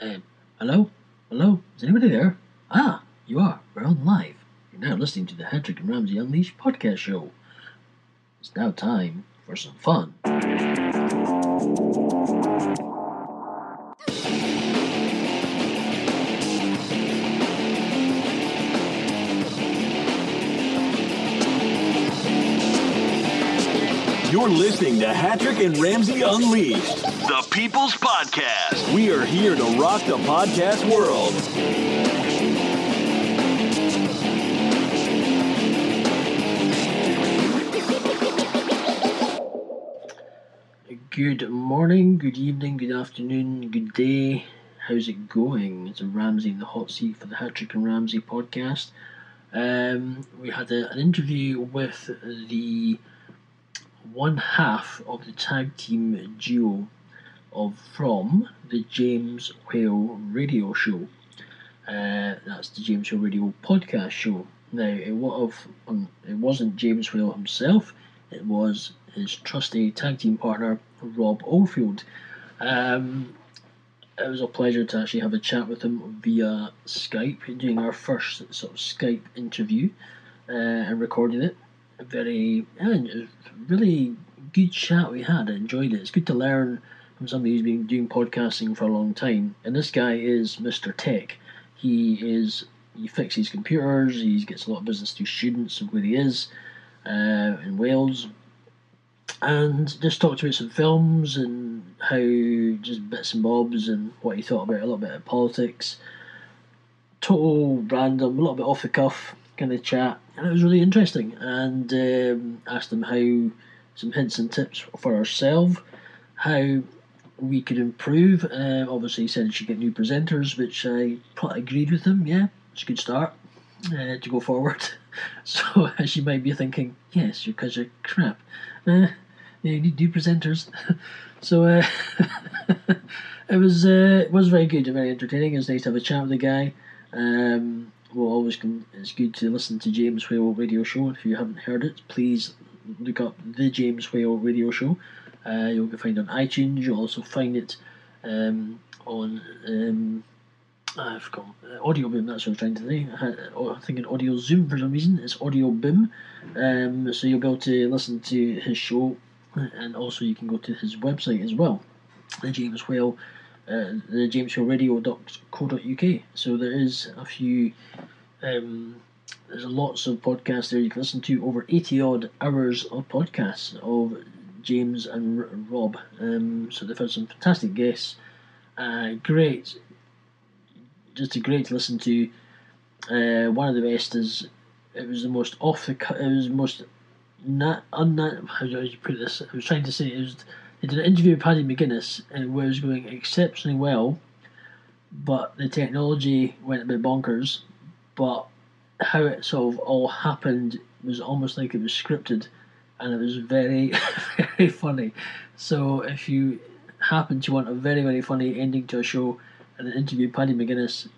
Hello? Hello? Is anybody there? Ah, you are. We're on live. You're now listening to the Hattrick and Ramsey Unleashed podcast show. It's now time for some fun. You're listening to Hattrick and Ramsey Unleashed, the People's Podcast. We are here to rock the podcast world. Good morning, good evening, good afternoon, good day. How's it going? It's Ramsey in the hot seat for the Hattrick and Ramsey podcast. We had an interview with the one half of the tag team duo from the James Whale Radio Show. That's the James Whale Radio podcast show. Now, it wasn't James Whale himself, it was his trusty tag team partner, Rob Oldfield. It was a pleasure to actually have a chat with him via Skype, doing our first sort of Skype interview and recording it. Really good chat we had. I enjoyed it. It's good to learn from somebody who's been doing podcasting for a long time. And this guy is Mr. Tech. He fixes computers. He gets a lot of business to students of where he is in Wales, and just talked about some films and how just bits and bobs and what he thought about a little bit of politics. Total random, a little bit off the cuff kind of chat, and it was really interesting. And asked him how, some hints and tips for ourselves, how we could improve. Obviously he said he should get new presenters, which I probably agreed with him. Yeah, it's a good start to go forward. So as you might be thinking, yes, you guys are crap, you need new presenters. So it was very good and very entertaining. It was nice to have a chat with the guy. It's good to listen to James Whale Radio Show. If you haven't heard it, please look up the James Whale Radio Show. You'll find it on iTunes. You'll also find it Audioboom. That's what I was trying to think. I think an Audio Zoom for some reason. It's Audioboom. So you'll be able to listen to his show, and also you can go to his website as well, the James Whale. The jameswhaleradio.co.uk. So there is a few, there's lots of podcasts there you can listen to. Over 80 odd hours of podcasts of James and Rob. So they've had some fantastic guests. Great to listen to. One of the best is, it was the most off the cut. It was the most how do you put this? I was trying to say it was. They did an interview with Paddy McGuinness, where it was going exceptionally well, but the technology went a bit bonkers. But how it sort of all happened was almost like it was scripted, and it was very, very funny. So if you happen to want a very, very funny ending to a show and an interview with Paddy McGuinness,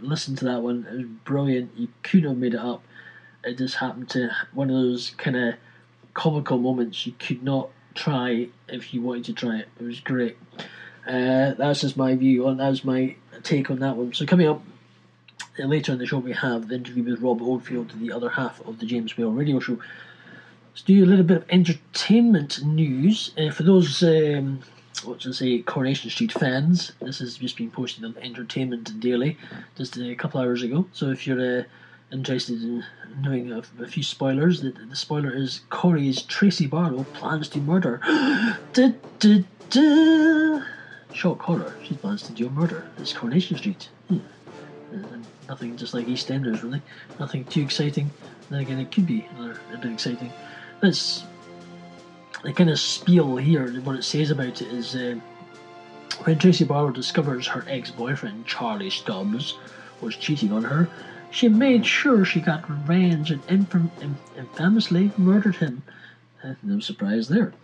listen to that one. It was brilliant. You couldn't have made it up. It just happened to one of those kind of comical moments you could not try if you wanted to try it. It was great. That's just my view on. That was my take on that one. So coming up later in the show, we have the interview with Rob Oldfield, the other half of the James Whale Radio Show. Let's do a little bit of entertainment news for those Coronation Street fans. This has just been posted on Entertainment Daily just a couple hours ago. So if you're interested in knowing a few spoilers, the spoiler is Corey's Tracy Barlow plans to murder. Shock horror. She plans to do a murder. It's Coronation Street. Nothing just like EastEnders, really. Nothing too exciting. Then again, it could be a bit exciting. That's the kind of spiel here. What it says about it is when Tracy Barlow discovers her ex-boyfriend Charlie Stubbs was cheating on her, she made sure she got revenge and infamously murdered him. No surprise there.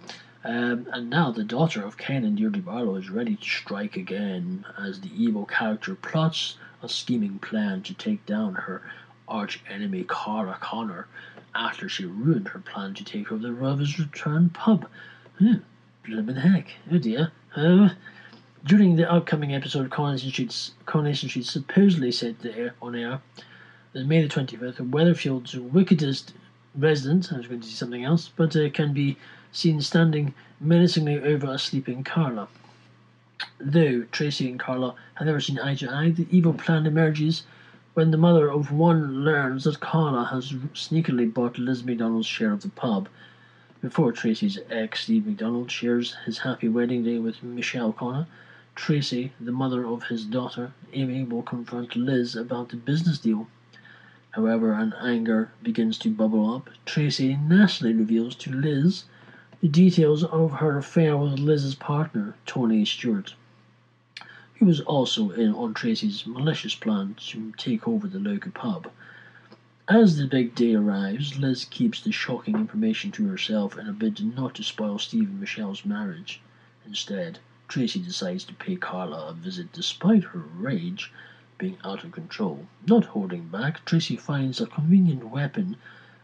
And now the daughter of Ken and Deirdre Barlow is ready to strike again as the evil character plots a scheming plan to take down her arch-enemy Carla Connor after she ruined her plan to take over the Rover's Return pub. Blooming heck. Oh dear. During the upcoming episode of Coronation Street supposedly said there on air on May the 25th, Weatherfield's wickedest resident, I was going to say something else, but can be seen standing menacingly over a sleeping Carla. Though Tracy and Carla have never seen eye to eye, the evil plan emerges when the mother of one learns that Carla has sneakily bought Liz McDonald's share of the pub, before Tracy's ex, Steve McDonald, shares his happy wedding day with Michelle Connor. Tracy, the mother of his daughter, Amy, will confront Liz about the business deal. However, an anger begins to bubble up. Tracy nastily reveals to Liz the details of her affair with Liz's partner, Tony Stewart, who was also in on Tracy's malicious plan to take over the local pub. As the big day arrives, Liz keeps the shocking information to herself in a bid not to spoil Steve and Michelle's marriage. Instead, Tracy decides to pay Carla a visit despite her rage being out of control. Not holding back, Tracy finds a convenient weapon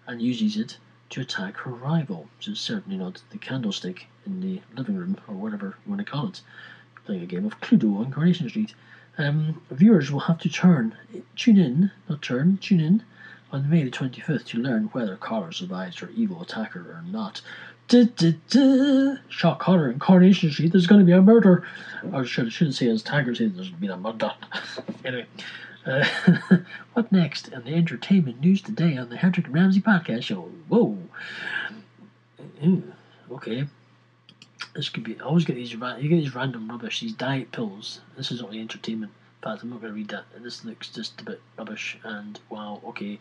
and uses it to attack her rival, which is certainly not the candlestick in the living room, or whatever you want to call it, playing a game of Cluedo on Coronation Street. Viewers will have to tune in on May the 25th to learn whether Carla survives her evil attacker or not. Shock horror in Coronation Street, there's going to be a murder. Or shouldn't say as Taggart said, there's been a murder. Anyway, what next in the entertainment news today on the Hattrick and Ramsey podcast show? Whoa. Okay. This could be. I always get these random rubbish, these diet pills. This is only entertainment. But I'm not going to read that. This looks just a bit rubbish. And wow, okay.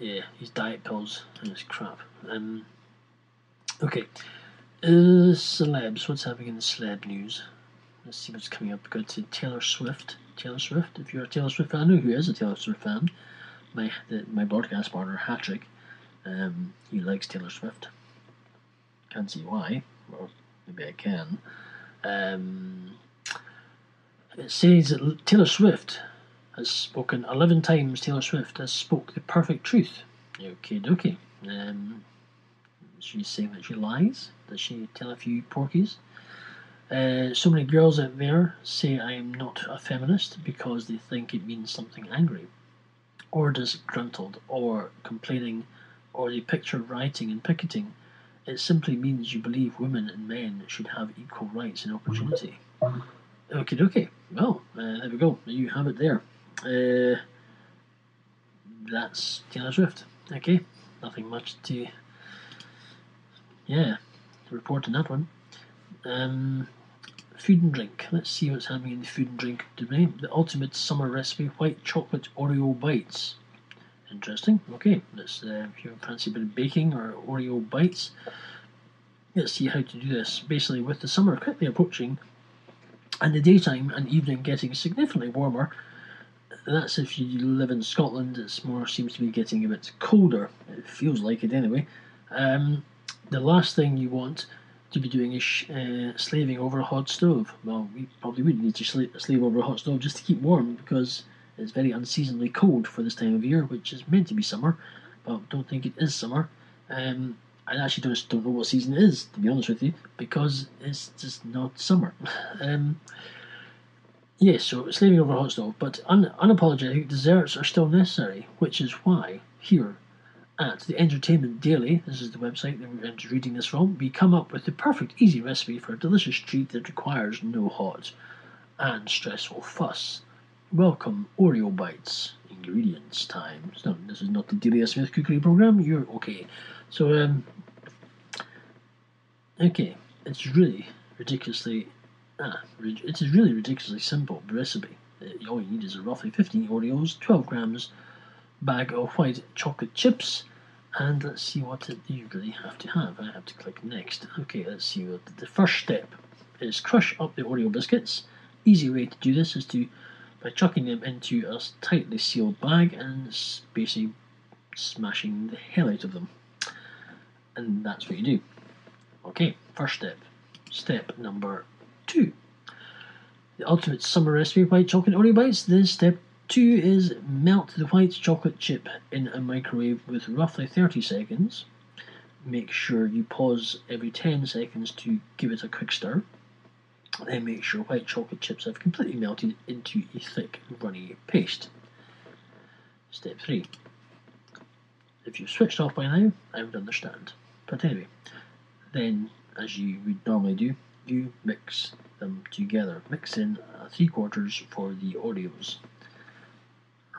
Yeah, these diet pills and it's crap. Okay. Celebs. What's happening in the celeb news? Let's see what's coming up. Go to Taylor Swift. Taylor Swift. If you're a Taylor Swift fan, I know who is a Taylor Swift fan. My broadcast partner, Hattrick. He likes Taylor Swift. Can't see why. Well, maybe I can. It says that Taylor Swift has spoken 11 times the perfect truth. Okie dokie. She's saying that she lies. Does she tell a few porkies? So many girls out there say I am not a feminist because they think it means something angry or disgruntled or complaining, or they picture rioting and picketing. It simply means you believe women and men should have equal rights and opportunity. Okie dokie. Well, there we go. You have it there. That's Taylor Swift. Okay. Nothing much to... yeah. Report on that one. Food and drink. Let's see what's happening in the food and drink today. The ultimate summer recipe. White chocolate Oreo bites. Interesting. Okay. Let's, if you fancy a bit of baking or Oreo bites, let's see how to do this. Basically, with the summer quickly approaching, and the daytime and evening getting significantly warmer, that's if you live in Scotland, it's more seems to be getting a bit colder, it feels like it anyway. The last thing you want to be doing is slaving over a hot stove. Well, we probably would need to slave over a hot stove just to keep warm, because it's very unseasonably cold for this time of year, which is meant to be summer, but don't think it is summer. I actually don't know what season it is, to be honest with you, because it's just not summer. So slaving over a hot stove, but unapologetic desserts are still necessary, which is why here at the Entertainment Daily, this is the website that we're reading this from, we come up with the perfect easy recipe for a delicious treat that requires no hot and stressful fuss. Welcome Oreo bites. Ingredients time. So this is not the Delia Smith cookery program. You're okay. So okay, it's really ridiculously simple recipe. All you need is roughly 15 Oreos, 12 grams bag of white chocolate chips, and let's see what you really have to have. I have to click next. Okay, let's see what the first step is. Crush up the Oreo biscuits. Easy way to do this is to by chucking them into a tightly sealed bag and basically smashing the hell out of them. And that's what you do. Okay, first step. Step number 2. The ultimate summer recipe, white chocolate Oreo bites. Then step 2 is melt the white chocolate chip in a microwave with roughly 30 seconds. Make sure you pause every 10 seconds to give it a quick stir. Then make sure white chocolate chips have completely melted into a thick, runny paste. Step 3. If you switched off by now, I would understand. But anyway, then, as you would normally do, you mix them together. Mix in 3/4 for the Oreos.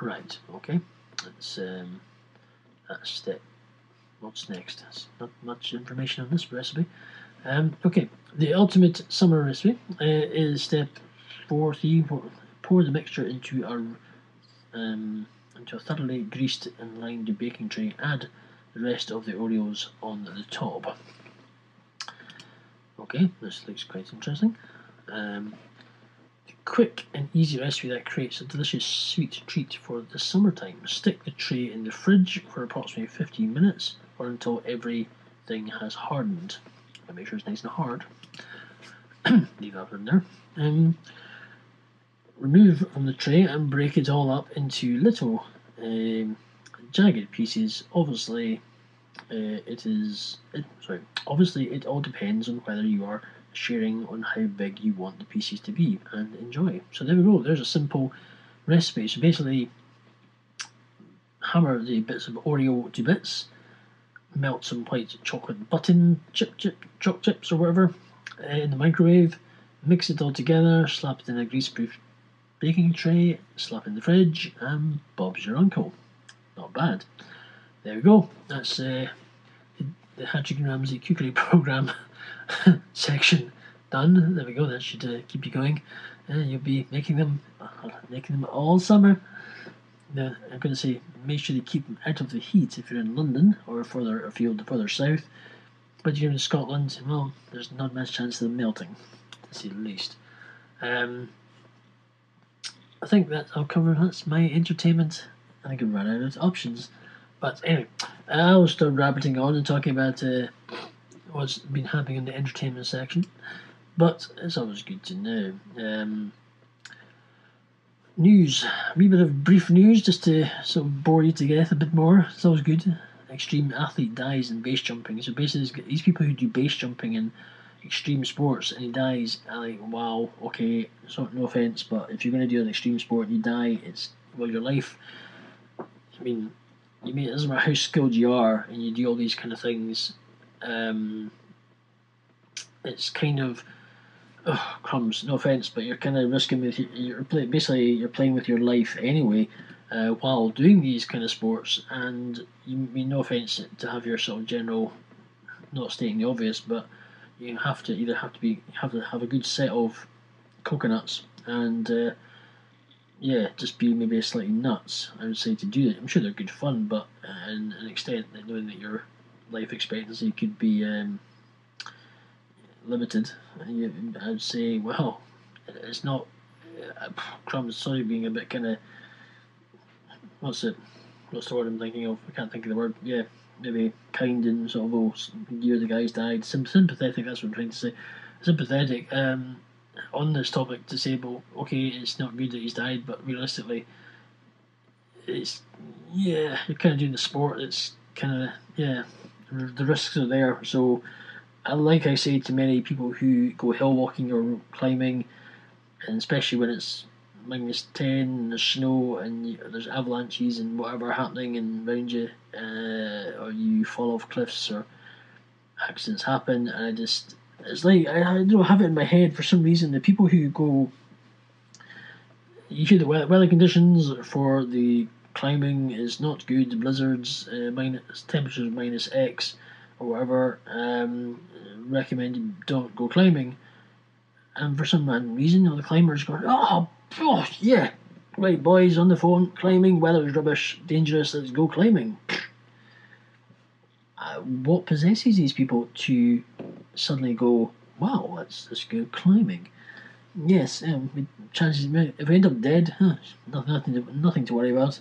Right, okay. That's step. What's next? There's not much information on this recipe. Okay, the ultimate summer recipe is step 4. Pour the mixture into a thoroughly greased and lined baking tray. Add the rest of the Oreos on the top. Okay, this looks quite interesting. Quick and easy recipe that creates a delicious sweet treat for the summertime. Stick the tray in the fridge for approximately 15 minutes or until everything has hardened. I'll make sure it's nice and hard. Leave that in there. Remove from the tray and break it all up into little jagged pieces. Obviously, it all depends on whether you are sharing on how big you want the pieces to be and enjoy. So there we go, there's a simple recipe. So basically hammer the bits of Oreo to bits, melt some white chocolate chocolate chips or whatever in the microwave, mix it all together, slap it in a greaseproof baking tray, slap it in the fridge, and Bob's your uncle. Not bad. There we go, that's the Hattrick and Ramsey cookery programme section done. There we go. That should keep you going. You'll be making them all summer. Now, I'm going to say, make sure you keep them out of the heat if you're in London or further afield, further south. But you're in Scotland, well, there's not much chance of them melting, to say the least. I think that I'll cover. That's my entertainment. I think I've run out of options. But anyway, I'll start rabbiting on and talking about what's been happening in the entertainment section, but it's always good to know. News, a wee bit of brief news just to sort of bore you to death a bit more. It's always good. Extreme athlete dies in base jumping. So basically, these people who do base jumping in extreme sports and he dies, I'm like, wow, okay, so no offense, but if you're going to do an extreme sport and you die, it's, well, your life, I mean, it doesn't matter how skilled you are and you do all these kind of things. It's kind of crumbs, no offense, but you're kind of risking with you're playing with your life anyway while doing these kind of sports. And you mean no offense to have your sort of general, not stating the obvious, but you have to have a good set of coconuts and just be maybe slightly nuts, I would say, to do it. I'm sure they're good fun, but in an extent, knowing that you're life expectancy could be limited. I'd say, well, it's not crumbs. Sorry, being a bit kind of what's the word I'm thinking of? I can't think of the word. Yeah, maybe kind and sort of the guys died. Sympathetic. That's what I'm trying to say. Sympathetic on this topic to say, well, okay, it's not good that he's died, but realistically, it's you're kind of doing the sport. It's kind of the risks are there, so like I say to many people who go hill walking or climbing, and especially when it's -10 and there's snow and there's avalanches and whatever happening and around you, or you fall off cliffs or accidents happen, and I don't have it in my head for some reason, the people who go, you hear the weather conditions for the climbing is not good, blizzards, temperatures -X or whatever, recommended don't go climbing. And for some random reason, all the climbers go, right boys, on the phone, climbing, weather is rubbish, dangerous, let's go climbing. What possesses these people to suddenly go, wow, let's go climbing? Yes, chances if we end up dead, nothing to worry about.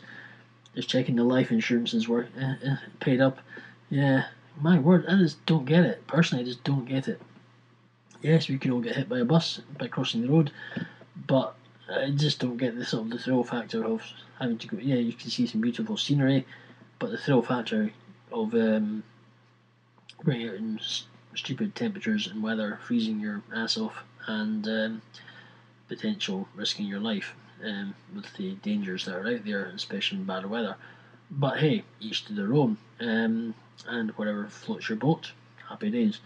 Just checking the life insurances were paid up. Yeah, my word, I just don't get it. Personally, I just don't get it. Yes, we can all get hit by a bus by crossing the road, but I just don't get the sort of the thrill factor of having to go. Yeah, you can see some beautiful scenery, but the thrill factor of going out in stupid temperatures and weather, freezing your ass off. and potential risking your life with the dangers that are out there, especially in bad weather. But hey, each to their own, and whatever floats your boat, happy days.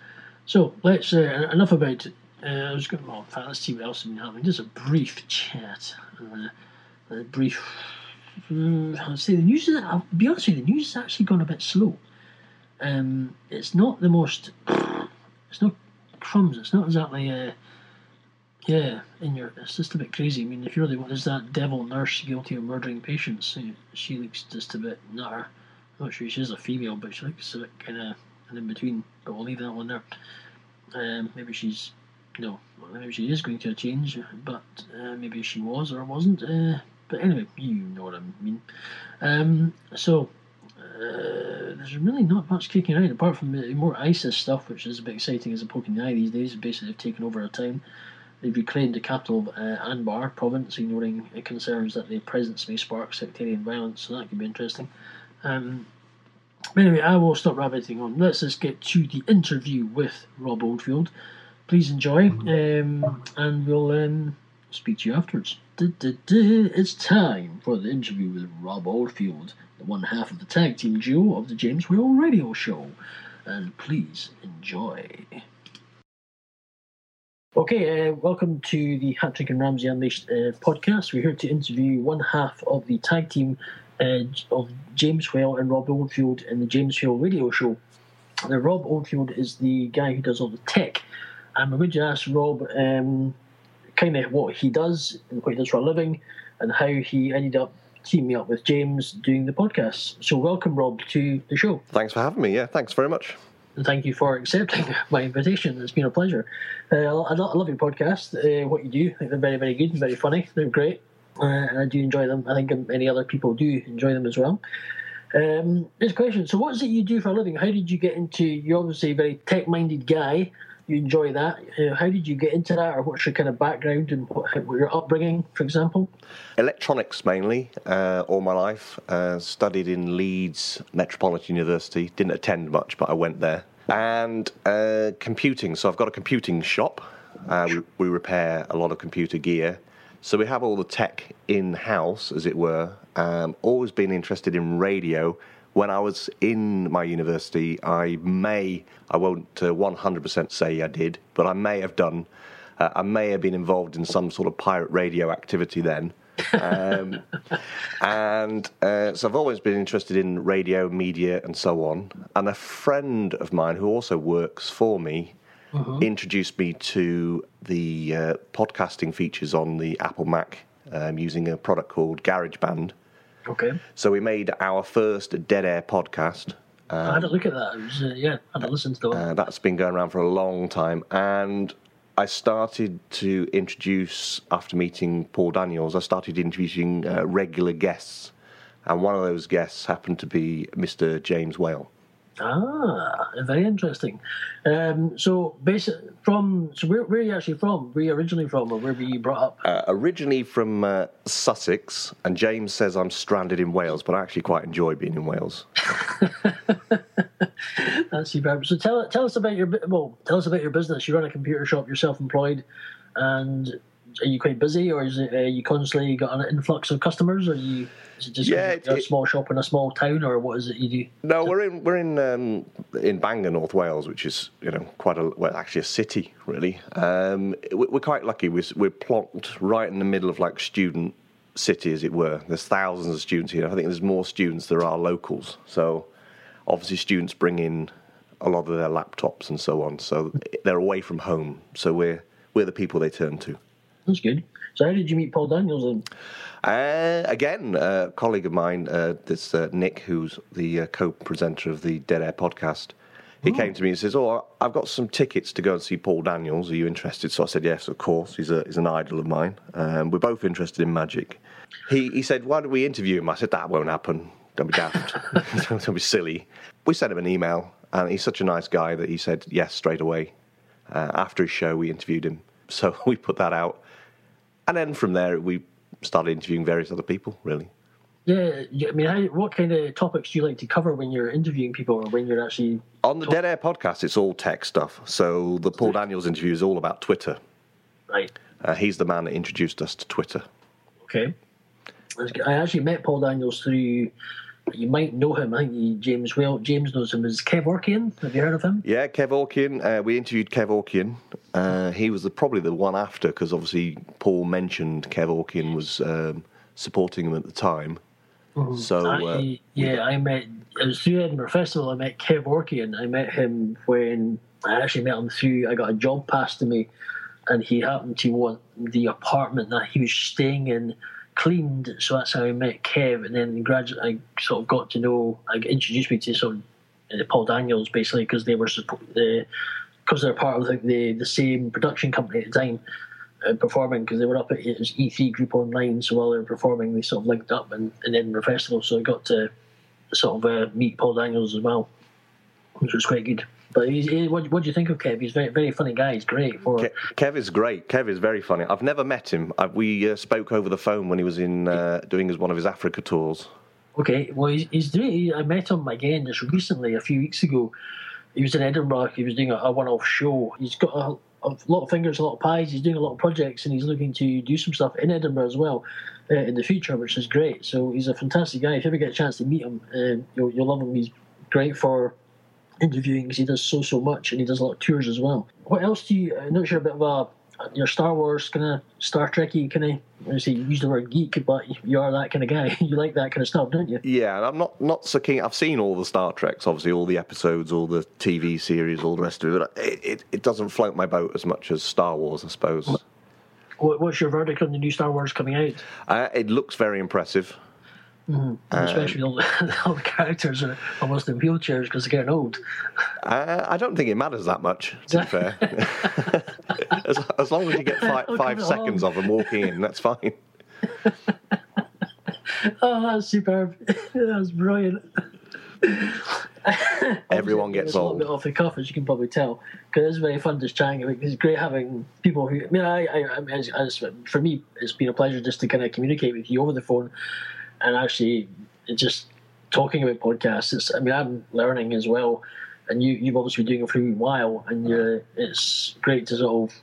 So let's enough about. In fact, let's see what else has been happening. Just a brief chat, a brief. I'd say the news is, I'll be honest with you, the news has actually gone a bit slow. It's not the most. It's not crumbs. It's not exactly. It's just a bit crazy. I mean, if you really want, is that devil nurse guilty of murdering patients? She looks just a bit nutter. I'm not sure she's a female, but she looks a bit kind of in between. But we'll leave that one there. Maybe she is going to change, but maybe she was or wasn't. But anyway, you know what I mean. There's really not much kicking around apart from the more ISIS stuff, which is a bit exciting as a poke in the eye these days. Basically, they've taken over a town. They've reclaimed the capital of Anbar province, ignoring concerns that their presence may spark sectarian violence, so that could be interesting. Anyway, I will stop rabbiting on. Let's just get to the interview with Rob Oldfield. Please enjoy, and we'll speak to you afterwards. It's time for the interview with Rob Oldfield, the one half of the tag team duo of the James Whale Radio Show. And please enjoy. Okay, welcome to the Hattrick and Ramsey Unleashed podcast. We're here to interview one half of the tag team of James Whale and Rob Oldfield in the James Whale Radio Show. Now, Rob Oldfield is the guy who does all the tech, and we're going to ask Rob kind of what he does and what he does for a living and how he ended up teaming up with James doing the podcast. So welcome, Rob, to the show. Thanks for having me. Yeah, thanks very much. Thank you for accepting my invitation. It's been a pleasure. I love your podcast, what you do. I think they're very, very good and very funny. They're great. And I do enjoy them. I think many other people do enjoy them as well. This question, so what is it you do for a living? How did you get into, you're obviously a very tech-minded guy. You enjoy that. How did you get into that, or what's your kind of background and what your upbringing, for example? Electronics mainly, all my life. Studied in Leeds Metropolitan University. Didn't attend much, but I went there. And computing. So I've got a computing shop. We repair a lot of computer gear. So we have all the tech in-house, as it were. Always been interested in radio. When I was in my university, I won't 100% say I did, but I may have done, I may have been involved in some sort of pirate radio activity then. So I've always been interested in radio, media, and so on. And a friend of mine who also works for me introduced me to the podcasting features on the Apple Mac using a product called GarageBand. Okay. So we made our first Dead Air podcast. I had a look at that. It was, I had a listen to that. That's been going around for a long time. And I started to introduce, after meeting Paul Daniels, I started introducing regular guests. And one of those guests happened to be Mr. James Whale. Ah, very interesting. Where are you actually from? Where are you originally from, or where were you brought up? Originally from Sussex, and James says I'm stranded in Wales, but I actually quite enjoy being in Wales. That's superb. So tell us about your business. You run a computer shop. You're self-employed, and are you quite busy, or is it you constantly got an influx of customers, or is it just a small shop in a small town, or what is it you do? No, we're in Bangor, North Wales, which is actually a city really. We're quite lucky. We're plonked right in the middle of like student city, as it were. There's thousands of students here. I think there's more students than there are locals. So obviously students bring in a lot of their laptops and so on. So they're away from home. So we're the people they turn to. That's good. So how did you meet Paul Daniels then? Again, a colleague of mine, Nick, who's the co-presenter of the Dead Air podcast, he came to me and says, I've got some tickets to go and see Paul Daniels. Are you interested? So I said, yes, of course. He's an idol of mine. We're both interested in magic. He said, why don't we interview him? I said, that won't happen. Don't be daft. Don't be silly. We sent him an email, and he's such a nice guy that he said yes straight away. After his show, we interviewed him. So we put that out. And then from there, we started interviewing various other people, really. Yeah, I mean, what kind of topics do you like to cover when you're interviewing people, or when you're actually... On the Dead Air podcast, it's all tech stuff. So the Paul Daniels interview is all about Twitter. Right. He's the man that introduced us to Twitter. Okay. I actually met Paul Daniels through... You might know him, I think James Whale. James knows him as Kev Orkian. Have you heard of him? Yeah, Kev Orkian. We interviewed Kev Orkian. He was probably the one after, because obviously Paul mentioned Kev Orkian was supporting him at the time. Mm-hmm. So it was through Edinburgh Festival. I met Kev Orkian. I met him when I actually met him through. I got a job passed to me, and he happened to want the apartment that he was staying in cleaned, so that's how I met Kev, and then gradually I sort of got to know, introduced me to sort of Paul Daniels, basically, because they were because they're part of the same production company at the time, performing, because they were up at his E3 group online, so while they were performing they sort of linked up in Edinburgh Festival, so I got to sort of meet Paul Daniels as well, which was quite good. But what do you think of Kev? He's a very, very funny guy. He's great. Kev is great. Kev is very funny. I've never met him. We spoke over the phone when he was in doing one of his Africa tours. Okay. Well, I met him again just recently, a few weeks ago. He was in Edinburgh. He was doing a one-off show. He's got a lot of fingers, a lot of pies. He's doing a lot of projects, and he's looking to do some stuff in Edinburgh as well in the future, which is great. So he's a fantastic guy. If you ever get a chance to meet him, you'll love him. He's great for... interviewing, because he does so much, and he does a lot of tours as well. What else do you? I'm not sure, a bit of your Star Wars kind of Star Trekky kind of. I say you use the word geek, but you are that kind of guy. You like that kind of stuff, don't you? Yeah, and I'm not so keen. I've seen all the Star Treks, obviously, all the episodes, all the TV series, all the rest of it. It doesn't float my boat as much as Star Wars, I suppose. What's your verdict on the new Star Wars coming out? It looks very impressive. Mm-hmm. Especially all the characters are almost in wheelchairs because they're getting old. I don't think it matters that much, to be fair. as long as you get five seconds of them walking in, that's fine. Oh, that's superb. That's brilliant. Everyone gets old. A bit off the cuff, as you can probably tell, because it's very fun just chatting. It's great having people who... for me, it's been a pleasure just to kind of communicate with you over the phone. And actually, just talking about podcasts, I'm learning as well. And you've obviously been doing it for a while, and it's great to sort of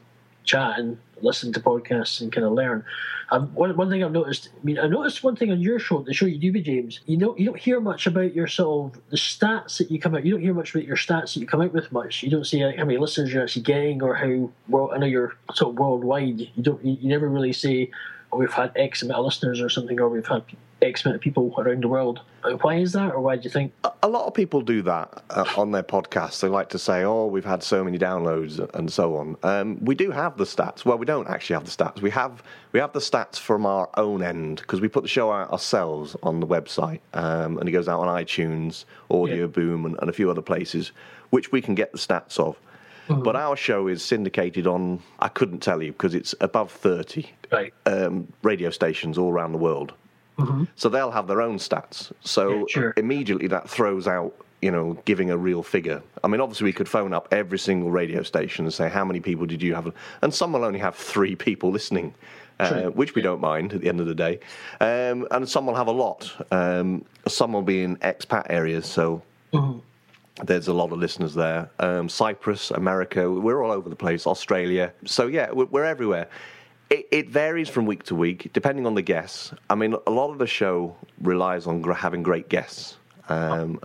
chat and listen to podcasts and kind of learn. One thing I've noticed, I noticed one thing on your show, the show you do with James. You don't hear much about your sort of the stats that you come out. You don't hear much about your stats that you come out with much. You don't see how many listeners you're actually getting, or how I know you're sort of worldwide. You never really say, "Oh, we've had X amount of listeners" or something, or "we've had X amount of people around the world." Why is that, or why do you think? A lot of people do that on their podcasts. They like to say, "Oh, we've had so many downloads" and so on. We do have the stats. Well, we don't actually have the stats. We have the stats from our own end, because we put the show out ourselves on the website, and it goes out on iTunes, Audioboom, and a few other places, which we can get the stats of. Mm-hmm. But our show is syndicated on, I couldn't tell you, because it's above 30 radio stations all around the world. Mm-hmm. So they'll have their own stats. So immediately that throws out, giving a real figure. I mean, obviously we could phone up every single radio station and say, how many people did you have? And some will only have 3 people listening, which we don't mind at the end of the day. And some will have a lot. Some will be in expat areas, so... Mm-hmm. There's a lot of listeners there. Cyprus, America, we're all over the place, Australia. So, yeah, we're everywhere. It varies from week to week, depending on the guests. I mean, a lot of the show relies on having great guests. And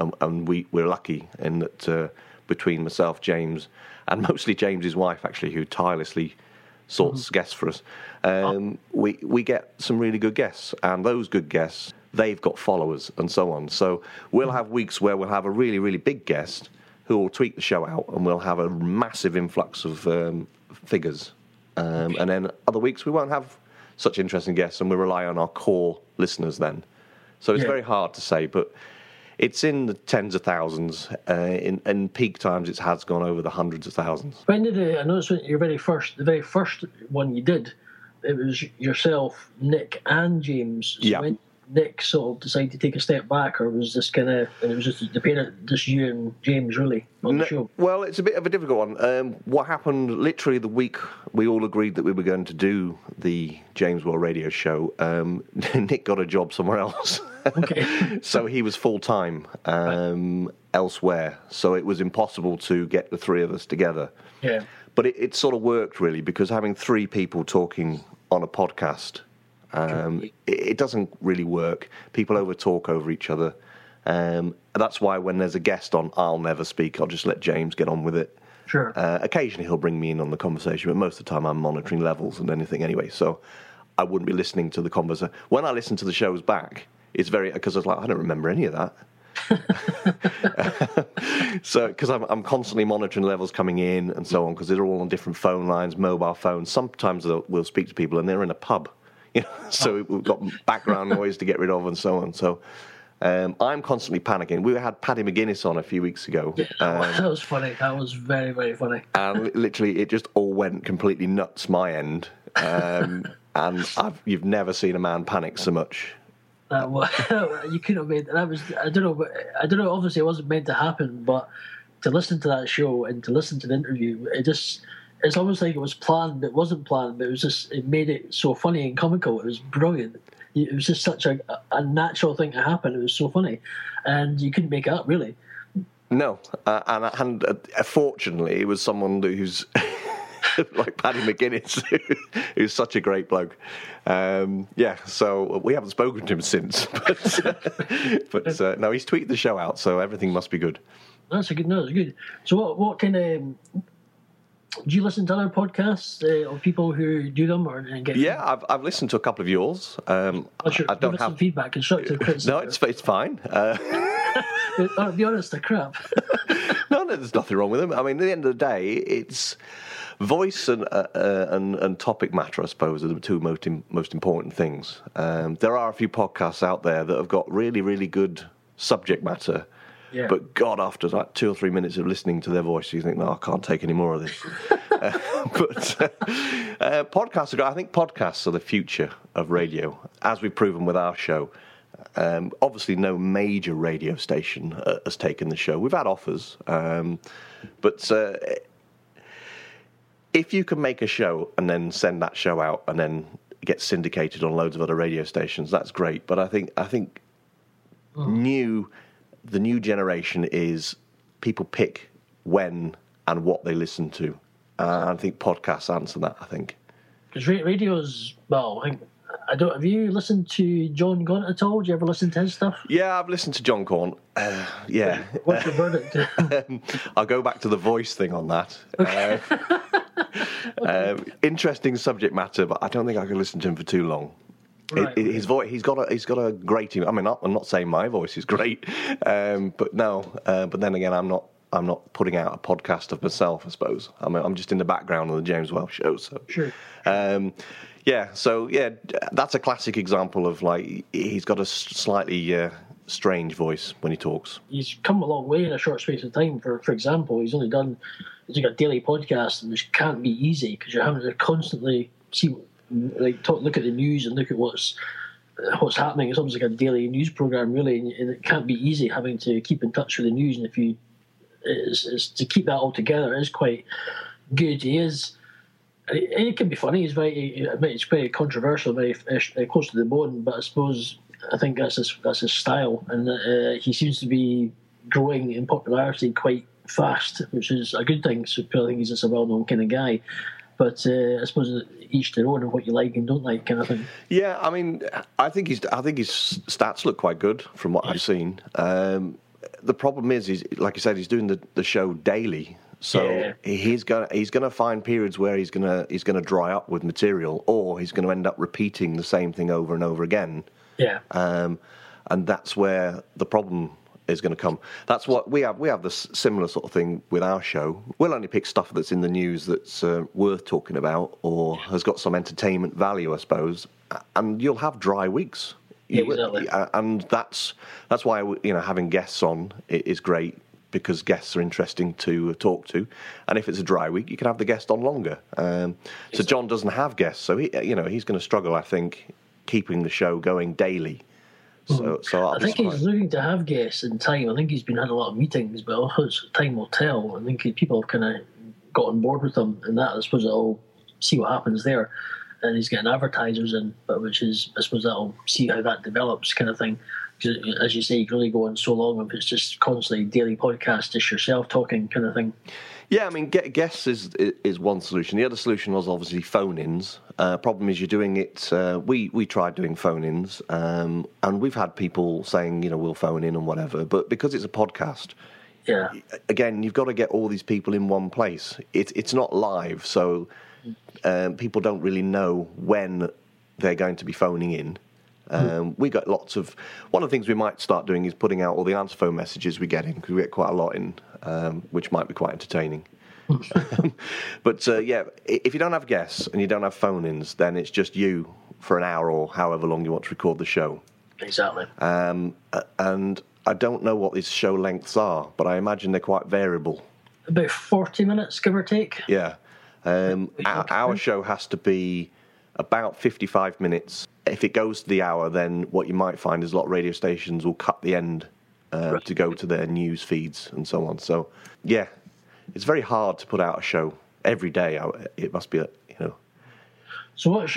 we're lucky in that between myself, James, and mostly James's wife, actually, who tirelessly sorts guests for us, we get some really good guests. And those good guests... they've got followers and so on. So we'll have weeks where we'll have a really, really big guest who will tweet the show out, and we'll have a massive influx of figures. And then other weeks we won't have such interesting guests, and we rely on our core listeners then. So it's very hard to say, but it's in the tens of thousands. In peak times, it has gone over the hundreds of thousands. When did I noticed the very first one you did, it was yourself, Nick, and James. So Nick sort of decided to take a step back, or was this kind of... and it was just you and James, really, on the show? Well, it's a bit of a difficult one. What happened literally the week we all agreed that we were going to do the James Whale Radio Show, Nick got a job somewhere else. Okay. So he was full-time elsewhere, so it was impossible to get the three of us together. Yeah. But it sort of worked, really, because having three people talking on a podcast, it doesn't really work. People over-talk over each other. That's why when there's a guest on, I'll never speak. I'll just let James get on with it. Sure. Occasionally he'll bring me in on the conversation, but most of the time I'm monitoring levels and anything anyway, so I wouldn't be listening to the conversation. When I listen to the shows back, it's very... Because I was like, I don't remember any of that. So, because I'm constantly monitoring levels coming in and so on, because they're all on different phone lines, mobile phones. Sometimes we'll speak to people and they're in a pub, you know, so we've got background noise to get rid of and so on. So I'm constantly panicking. We had Paddy McGuinness on a few weeks ago. Yeah, that was funny. That was very, very funny. And literally, it just all went completely nuts my end. And you've never seen a man panic so much. You couldn't have made that. I don't know. Obviously, it wasn't meant to happen, but to listen to that show and to listen to the interview, it's almost like it was planned. It wasn't planned, but it made it so funny and comical. It was brilliant. It was just such a natural thing to happen. It was so funny, and you couldn't make it up, really. No, and fortunately, it was someone who's like Paddy McGuinness, who's such a great bloke. So we haven't spoken to him since, but no, he's tweeted the show out, so everything must be good. That's good. So what kind of... Do you listen to other podcasts of people who do them and get? Yeah, feedback? I've listened to a couple of yours. I don't have some feedback, constructive criticism. No, it's fine. I'll be honest, they're crap. No, there's nothing wrong with them. I mean, at the end of the day, it's voice and topic matter, I suppose, are the two most important things. There are a few podcasts out there that have got really, really good subject matter. Yeah. But God, after like 2 or 3 minutes of listening to their voice, you think, no, I can't take any more of this. But podcasts are great. I think podcasts are the future of radio, as we've proven with our show. Obviously, no major radio station has taken the show. We've had offers. But if you can make a show and then send that show out and then get syndicated on loads of other radio stations, that's great. But I think The new generation is people pick when and what they listen to. I think podcasts answer that, I think. Because radio's, have you listened to John Gaunt at all? Do you ever listen to his stuff? Yeah, I've listened to John Gaunt. Yeah. What's your verdict? I'll go back to the voice thing on that. Okay. Interesting subject matter, but I don't think I can listen to him for too long. Right. His voice, he's got a great. I mean, I'm not saying my voice is great, but no. But then again, I'm not putting out a podcast of myself. I suppose I'm just in the background of the James Whale show. So sure. That's a classic example of like he's got a slightly strange voice when he talks. He's come a long way in a short space of time. For example, he's got a daily podcast, which can't be easy because you're having to constantly see. Look at the news and look at what's happening. It's almost like a daily news program, really, and it can't be easy having to keep in touch with the news. And it's to keep that all together is quite good. It can be funny. It's very controversial, very close to the bone. But I think that's his style, and he seems to be growing in popularity quite fast, which is a good thing. So I think he's just a well-known kind of guy. But I suppose each their own and what you like and don't like kind of thing. Yeah, I mean, I think his stats look quite good from what I've seen. The problem is, like I said, he's doing the show daily, so he's gonna find periods where he's gonna dry up with material, or he's gonna end up repeating the same thing over and over again. Yeah, and that's where the problem is going to come. That's what we have this similar sort of thing with our show. We'll only pick stuff that's in the news that's worth talking about or has got some entertainment value, I suppose. And you'll have dry weeks. Yeah, exactly. And that's why, you know, having guests on is great, because guests are interesting to talk to. And if it's a dry week, you can have the guest on longer. So John doesn't have guests, so he's going to struggle, I think, keeping the show going daily. So I think he's looking to have guests in time. I think he's been had a lot of meetings, but time will tell. I think people have kind of got on board with him, and that, I suppose, it'll see what happens there. And he's getting advertisers in, but which is, I suppose, that'll see how that develops, kind of thing. Cause as you say, you can only go on so long if it's just constantly daily podcast, just yourself talking kind of thing. Yeah, I mean, guests is one solution. The other solution was obviously phone-ins. Problem is you're doing it... we tried doing phone-ins, and we've had people saying, you know, we'll phone in and whatever, but because it's a podcast... Yeah. Again, you've got to get all these people in one place. It's not live, so people don't really know when they're going to be phoning in. We got lots of... One of the things we might start doing is putting out all the answer phone messages we get in, because we get quite a lot in, which might be quite entertaining. But, yeah, if you don't have guests and you don't have phone-ins, then it's just you for an hour or however long you want to record the show. Exactly. And... I don't know what these show lengths are, but I imagine they're quite variable. About 40 minutes, give or take. Yeah. Our show has to be about 55 minutes. If it goes to the hour, then what you might find is a lot of radio stations will cut the end to go to their news feeds and so on. So, yeah, it's very hard to put out a show every day. It must be, you know... So what was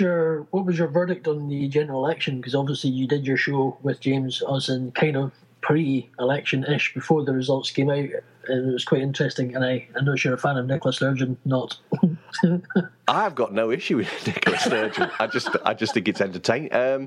your verdict on the general election? Because obviously you did your show with James, us, and kind of... pre-election-ish before the results came out, and it was quite interesting, and I know you're a fan of Nicola Sturgeon, not. I've got no issue with Nicola Sturgeon. I just think it's entertaining. I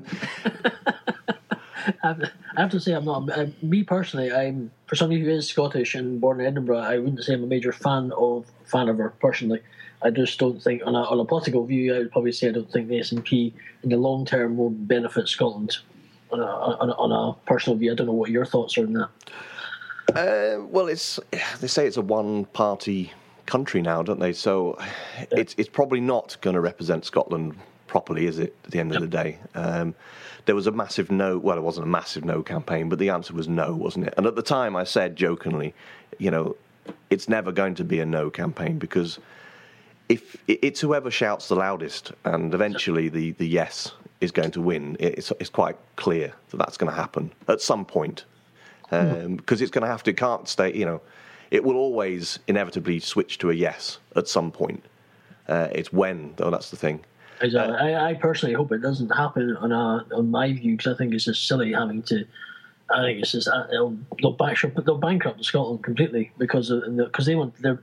have to say I'm not... me personally, I'm, for somebody who is Scottish and born in Edinburgh, I wouldn't say I'm a major fan of her personally. I just don't think, on a political view, I would probably say I don't think the SNP in the long term will benefit Scotland. On a personal view, I don't know what your thoughts are on that. Well, they say it's a one-party country now, don't they? So yeah. It's probably not going to represent Scotland properly, is it, at the end of the day? There was a massive no... Well, it wasn't a massive no campaign, but the answer was no, wasn't it? And at the time, I said jokingly, you know, it's never going to be a no campaign because if it's whoever shouts the loudest and eventually the yes... is going to win. It's quite clear that that's going to happen at some point because it's going to have to... It can't stay, you know, it will always inevitably switch to a yes at some point. It's when, though, that's the thing. Exactly. I personally hope it doesn't happen on my view because I think it's just silly having to... I think it's just they'll bankrupt Scotland completely because they want they're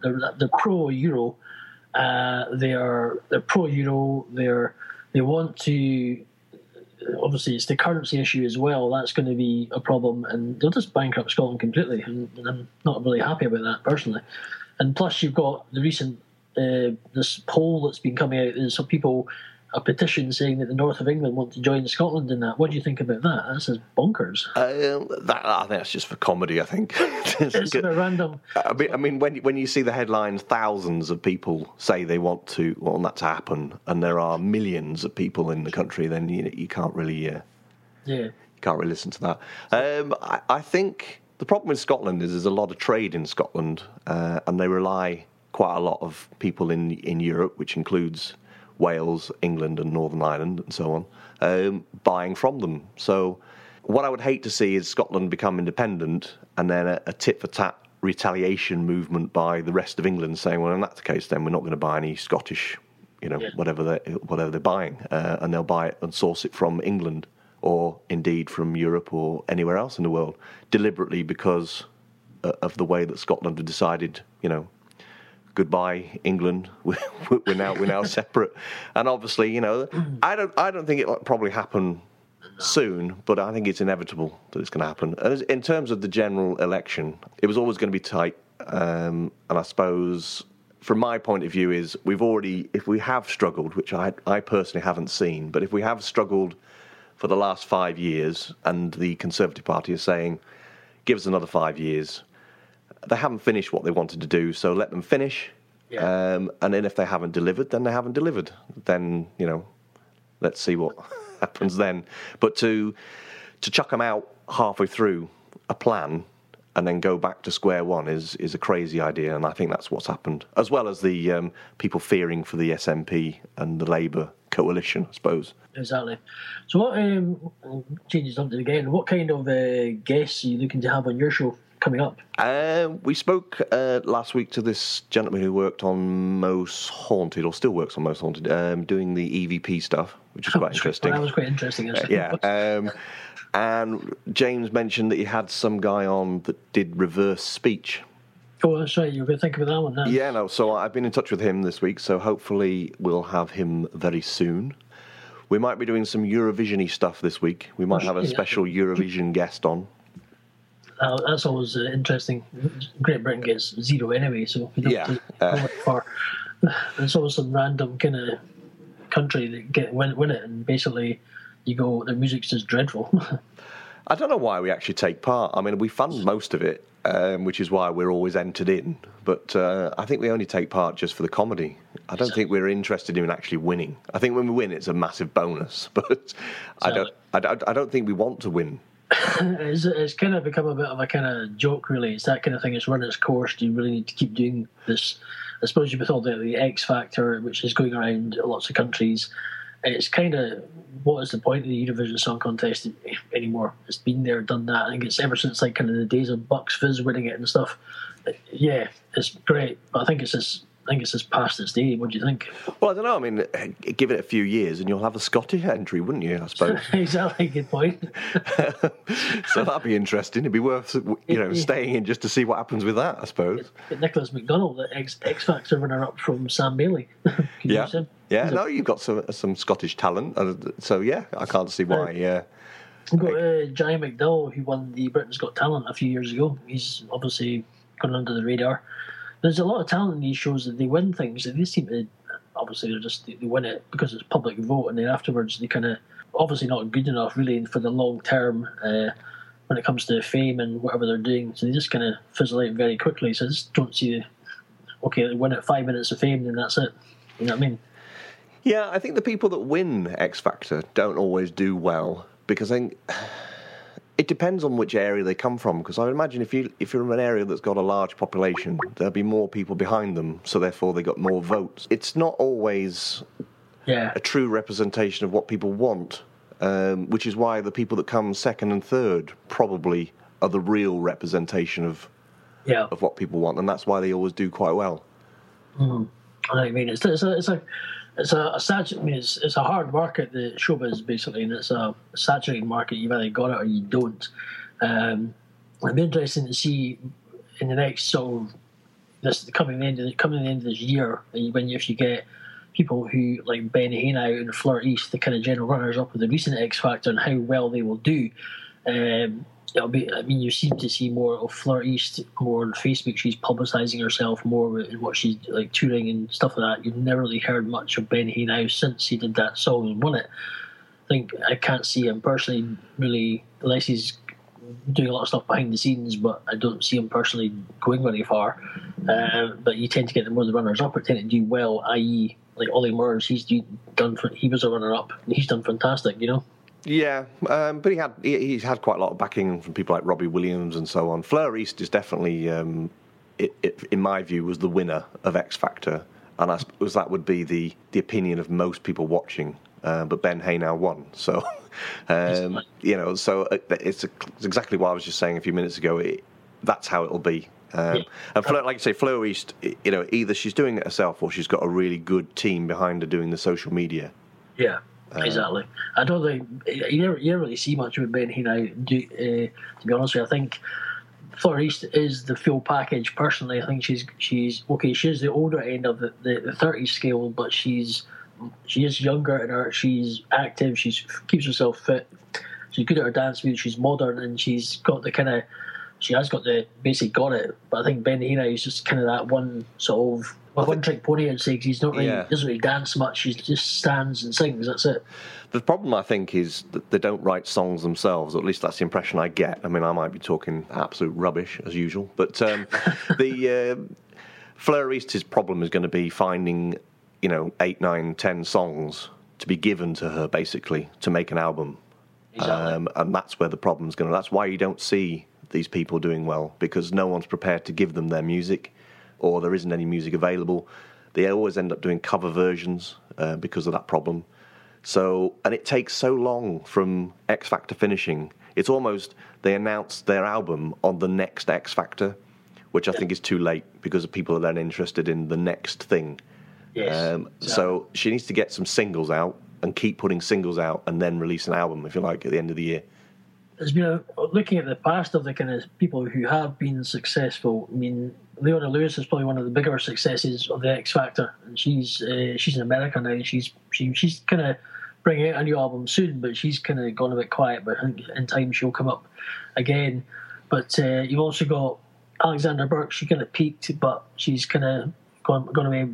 pro-Euro. They're pro-Euro. They want to... Obviously, it's the currency issue as well. That's going to be a problem, and they'll just bankrupt Scotland completely, and I'm not really happy about that, personally. And plus, you've got the recent... this poll that's been coming out, there's some people... a petition saying that the north of England want to join Scotland in that. What do you think about that? That's just bonkers. I think that's just for comedy, I think. It's a bit random. I mean, when you see the headlines, thousands of people say they want that to happen, and there are millions of people in the country, then you can't really... You can't really listen to that. I think the problem with Scotland is there's a lot of trade in Scotland, and they rely quite a lot of people in Europe, which includes... Wales, England and Northern Ireland and so on, buying from them. So what I would hate to see is Scotland become independent and then a tit-for-tat retaliation movement by the rest of England saying, well, in that case, then we're not going to buy any Scottish, you know, whatever they're buying. And they'll buy it and source it from England or indeed from Europe or anywhere else in the world, deliberately because of the way that Scotland have decided, you know, goodbye, England. We're now separate, and obviously, you know, I don't think it'll probably happen soon, but I think it's inevitable that it's going to happen. And in terms of the general election, it was always going to be tight, and I suppose from my point of view is if we have struggled, which I personally haven't seen, but if we have struggled for the last 5 years, and the Conservative Party is saying, give us another 5 years. They haven't finished what they wanted to do, so let them finish. Yeah. And then if they haven't delivered, then they haven't delivered. Then, you know, let's see what happens then. But to chuck them out halfway through a plan and then go back to square one is a crazy idea, and I think that's what's happened, as well as the people fearing for the SNP and the Labour coalition, I suppose. Exactly. So what changes something again? What kind of guests are you looking to have on your show? coming up? We spoke last week to this gentleman who worked on Most Haunted, or still works on Most Haunted, doing the EVP stuff, which was quite interesting. That was quite interesting, actually. Yeah. And James mentioned that you had some guy on that did reverse speech. Oh, that's right. You were going to think about that one now. Yeah, no. So I've been in touch with him this week, so hopefully we'll have him very soon. We might be doing some Eurovision-y stuff this week. We might have a special Eurovision guest on. That's always interesting. Great Britain gets zero anyway, so we don't have to go far. There's always some random kind of country that win it, and basically you go, the music's just dreadful. I don't know why we actually take part. I mean, we fund most of it, which is why we're always entered in. But I think we only take part just for the comedy. I don't think we're interested in actually winning. I think when we win, it's a massive bonus. But I don't think we want to win. It's kind of become a bit of a kind of joke, really. It's that kind of thing. It's run its course. Do you really need to keep doing this? I suppose you put all the X Factor, which is going around lots of countries. It's kind of, what is the point of the Eurovision Song Contest anymore? It's been there, done that. I think it's ever since like kind of the days of Bucks Fizz winning it and stuff. Yeah, it's great, but I think it's past its day. What do you think? Well, I don't know. I mean, give it a few years and you'll have a Scottish entry, wouldn't you? I suppose. Exactly. Good point. So that'd be interesting. It'd be worth staying in just to see what happens with that, I suppose. Nicholas McDonald, the X Factor runner-up from Sam Bailey. Yeah. No, you've got some Scottish talent. So yeah, I can't see why. We've got Jai McDowell, who won the Britain's Got Talent a few years ago. He's obviously gone under the radar. There's a lot of talent in these shows that they win things. They seem to, obviously, they win it because it's public vote, and then afterwards they kind of, obviously not good enough really for the long term when it comes to fame and whatever they're doing. So they just kind of fizzle out very quickly. So I just don't see, okay, they win it 5 minutes of fame, then that's it. You know what I mean? Yeah, I think the people that win X Factor don't always do well because I think it depends on which area they come from, because I would imagine if you're in an area that's got a large population, there'll be more people behind them, so therefore they got more votes. It's not always a true representation of what people want, which is why the people that come second and third probably are the real representation of what people want, and that's why they always do quite well. Mm. I mean, it's a hard market, the showbiz, basically, and it's a saturated market. You've either got it or you don't. It'll be interesting to see in the next coming end of this year if you get people who like Ben Haenow and Fleur East, the kind of general runners up of the recent X Factor, and how well they will do. You seem to see more of Fleur East more on Facebook. She's publicising herself more with what she's like touring and stuff like that. You've never really heard much of Ben Haenow since he did that song and won it. I can't see him personally really, unless he's doing a lot of stuff behind the scenes, but I don't see him personally going very far. But you tend to get more of the runners-up or tend to do well, i.e. like Olly Murs, he was a runner-up and he's done fantastic, you know? Yeah, but he's had quite a lot of backing from people like Robbie Williams and so on. Fleur East is definitely, in my view, was the winner of X Factor, and I suppose that would be the opinion of most people watching. But Ben Haenow won, so it's exactly what I was just saying a few minutes ago. That's how it'll be. And Fleur, like I say, Fleur East, either she's doing it herself or she's got a really good team behind her doing the social media. Yeah. Exactly. I don't think you never really see much with Ben Haenow. To be honest with you, I think Fleur East is the full package. Personally, I think she's the older end of the 30s scale, but she is younger in her. She's active. She keeps herself fit. She's good at her dance moves. She's modern, and she's got the kind of. She has got the basic got it. But I think Ben Haenow is just kind of that one sort of. Well, one trick pony, I'd say, because he's not really, doesn't really dance much. He just stands and sings. That's it. The problem, I think, is that they don't write songs themselves. Or at least that's the impression I get. I mean, I might be talking absolute rubbish as usual, but Fleur East's problem is going to be finding, 8, 9, 10 songs to be given to her basically to make an album. Exactly. And that's where the problem's going to. That's why you don't see these people doing well, because no one's prepared to give them their music. Or there isn't any music available. They always end up doing cover versions because of that problem. So, and it takes so long from X Factor finishing It's almost they announced their album on the next X Factor, which I think is too late because people are then interested in the next thing. Yes. So she needs to get some singles out and keep putting singles out and then release an album, if you like, at the end of the year. As we are looking at the past of the kind of people who have been successful, I mean, Leona Lewis is probably one of the bigger successes of the X Factor, and she's in America now. And she's kind of bringing out a new album soon, but she's kind of gone a bit quiet. But I think in time she'll come up again. But you've also got Alexandra Burke. She kind of peaked, but she's kind of gone away,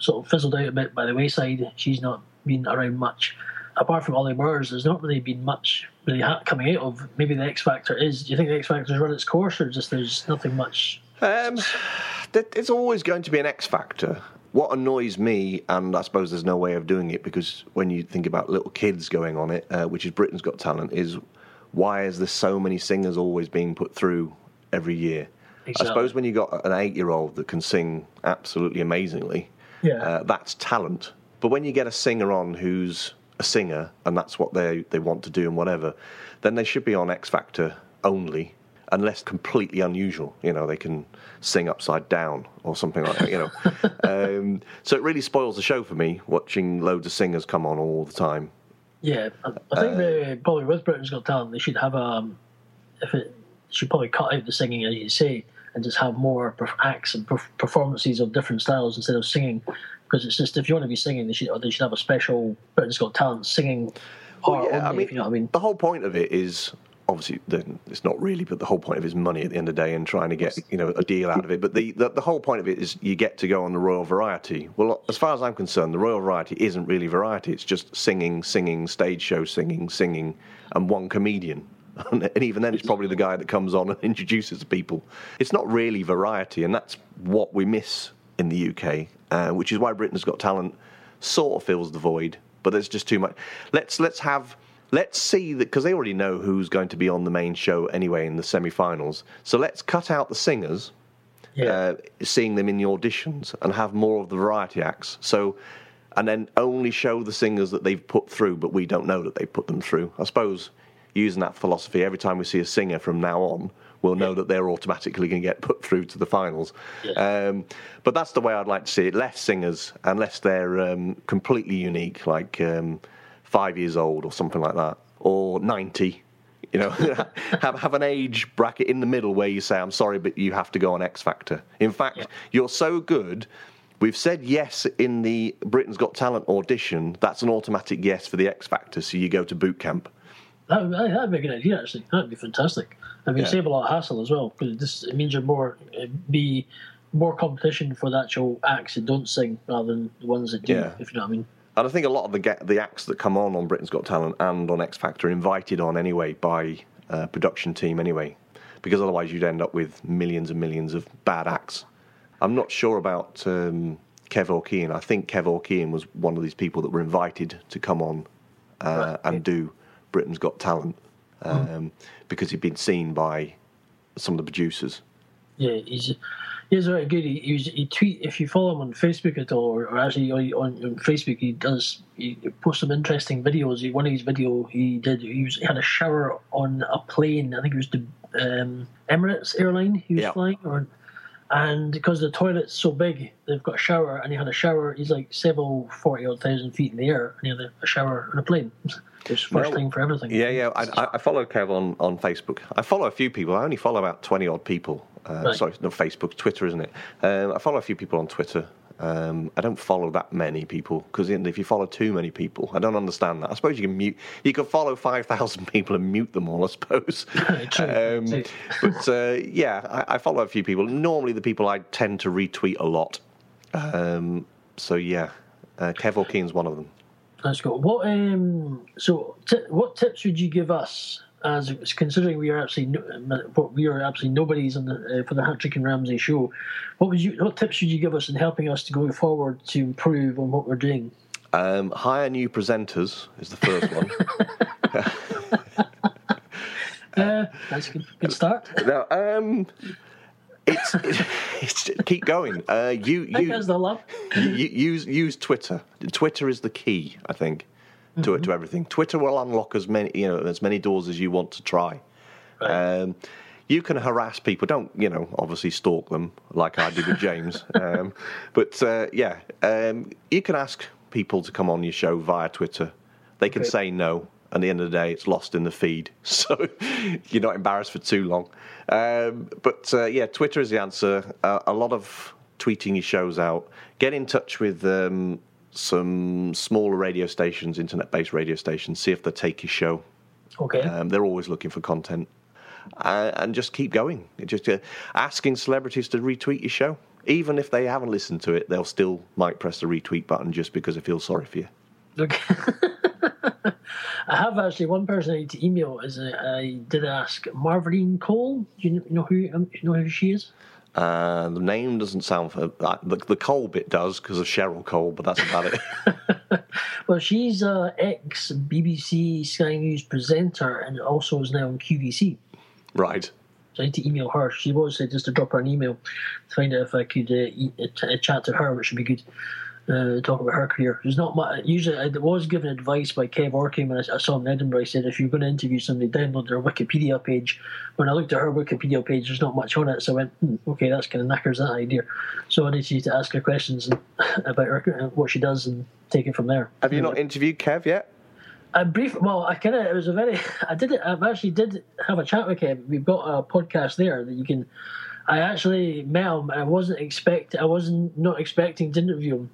sort of fizzled out a bit by the wayside. She's not been around much. Apart from Olly Murs, there's not really been much really coming out of. Maybe the X Factor is. Do you think the X Factor's run its course, or just there's nothing much? It's always going to be an X Factor. What annoys me, and I suppose there's no way of doing it, because when you think about little kids going on it, which is Britain's Got Talent, is why is there so many singers always being put through every year? Exactly. I suppose when you got an 8-year-old that can sing absolutely amazingly, that's talent. But when you get a singer on who's a singer, and that's what they want to do and whatever, then they should be on X Factor only, unless completely unusual. You know, they can sing upside down or something like that, you know. So it really spoils the show for me, watching loads of singers come on all the time. Yeah, I think they probably, with Britain's Got Talent, they should have should probably cut out the singing, as you say, and just have more acts and performances of different styles instead of singing. Because it's just, if you want to be singing, they should have a special Britain's Got Talent singing. The whole point of it is, obviously, it's not really, but the whole point of it is money at the end of the day and trying to get, you know, a deal out of it. But the whole point of it is you get to go on the Royal Variety. Well, as far as I'm concerned, the Royal Variety isn't really variety. It's just singing, stage show singing, and one comedian. And even then, it's probably the guy that comes on and introduces people. It's not really variety, and that's what we miss in the UK, which is why Britain's Got Talent sort of fills the void, but there's just too much. Let's see that, because they already know who's going to be on the main show anyway in the semi-finals. So let's cut out the singers, seeing them in the auditions, and have more of the variety acts. So, and then only show the singers that they've put through, but we don't know that they put them through. I suppose using that philosophy, every time we see a singer from now on, we'll know that they're automatically going to get put through to the finals. Yeah. But that's the way I'd like to see it. Less singers, unless they're completely unique, like 5 years old or something like that, or 90. You know, have an age bracket in the middle where you say, I'm sorry, but you have to go on X Factor. In fact, you're so good, we've said yes in the Britain's Got Talent audition. That's an automatic yes for the X Factor, so you go to boot camp. That'd be a good idea, actually. That'd be fantastic. I mean, save a lot of hassle as well, because it means it'd be more competition for the actual acts that don't sing rather than the ones that do, if you know what I mean. And I think a lot of the acts that come on Britain's Got Talent and on X Factor are invited on anyway by production team anyway, because otherwise you'd end up with millions and millions of bad acts. I'm not sure about Kev Orkian. I think Kev Orkian was one of these people that were invited to come on and do Britain's Got Talent because he'd been seen by some of the producers. Yeah, he's very good. He tweet, if you follow him on Facebook at all, or actually on Facebook, he posts some interesting videos. One of his videos he had a shower on a plane. I think it was the Emirates airline he was flying on. And because the toilet's so big, they've got a shower, and he had a shower. He's like several 40,000 feet in the air, and he had a shower on a plane. It's first thing for everything. Yeah. I follow Kev on Facebook. I follow a few people. I only follow about 20-odd people. Sorry, not Facebook, Twitter, isn't it? I follow a few people on Twitter. I don't follow that many people, because if you follow too many people, I don't understand that. I suppose you can mute. You can follow 5,000 people and mute them all, I suppose. True. But I follow a few people. Normally, the people I tend to retweet a lot. Kev Orkian's one of them. That's cool. What what tips would you give us, as considering we are absolutely nobodies for the Hattrick and Ramsey show? What tips would you give us in helping us to go forward to improve on what we're doing? Hire new presenters is the first one. That's a good start. No, it's keep going. Use Twitter. Twitter is the key, I think. to everything. Twitter will unlock as many doors as you want to try. Right. You can harass people. Don't, obviously stalk them like I did with James. You can ask people to come on your show via Twitter. They can say no. At the end of the day, it's lost in the feed. So you're not embarrassed for too long. Twitter is the answer. A lot of tweeting your shows out. Get in touch with some smaller radio stations, internet-based radio stations. See if they take your show. Okay. They're always looking for content. And just keep going. Just asking celebrities to retweet your show. Even if they haven't listened to it, they'll still might press the retweet button just because they feel sorry for you. Look, I have actually one person I need to email. I did ask Marverine Cole. Do you know who she is? The name doesn't sound for the Cole bit does because of Cheryl Cole, but that's about it. Well, she's an ex-BBC Sky News presenter and also is now on QVC. Right. So I need to email her. She was just to drop her an email to find out if I could chat to her, which would be good. Talk about her career. There's not much. Usually, I was given advice by Kev Orkian when I saw him in Edinburgh. He said, if you're going to interview somebody, download their Wikipedia page. When I looked at her Wikipedia page, there's not much on it. So I went, okay, that's kind of knackers, that idea. So I need to ask her questions about her, what she does, and take it from there. Have you not interviewed Kev yet? I actually did have a chat with Kev. We've got a podcast there that you can. I actually met him. I wasn't not expecting to interview him,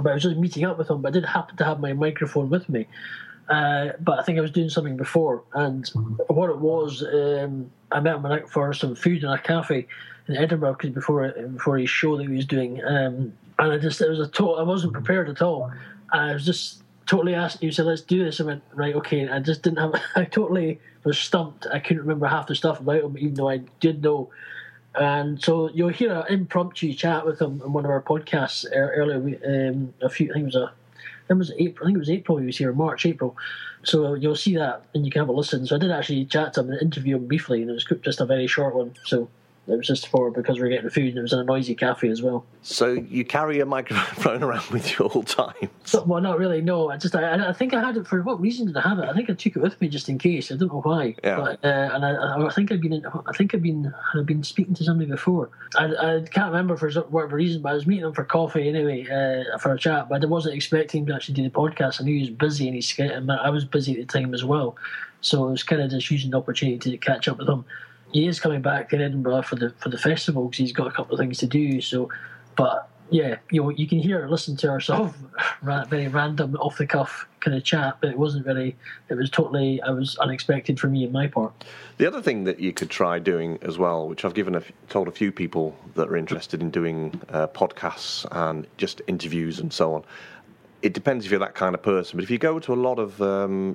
but I was just meeting up with him. But I did happen to have my microphone with me. But I think I was doing something before, and what it was, I met him for some food in a cafe in Edinburgh because before his show that he was doing, and I wasn't prepared at all. I was just totally asked. You said, "Let's do this." I went, "Right, okay." I just didn't have. I totally was stumped. I couldn't remember half the stuff about him, even though I did know. And so you'll hear an impromptu chat with him on one of our podcasts earlier. I think it was April. He was here, March, April. So you'll see that, and you can have a listen. So I did actually chat to him and interview him briefly, and it was just a very short one. So it was just because we were getting food, and it was in a noisy cafe as well. So you carry a microphone around with you all the time? So, well, not really. No, I think I had it for what reason did I have it? I think I took it with me just in case. I don't know why. Yeah. But, and I think I'd been. I'd been speaking to somebody before. I can't remember for whatever reason, but I was meeting him for coffee anyway for a chat. But I wasn't expecting him to actually do the podcast. I knew he was busy, and I was busy at the time as well. So it was kind of just using the opportunity to catch up with him. He is coming back in Edinburgh for the festival because he's got a couple of things to do. So, but yeah, you can hear and listen to our sort of very random, off the cuff kind of chat. But it wasn't really. It was totally. I was unexpected for me in my part. The other thing that you could try doing as well, which I've told a few people that are interested in doing podcasts and just interviews and so on. It depends if you're that kind of person. But if you go to a lot of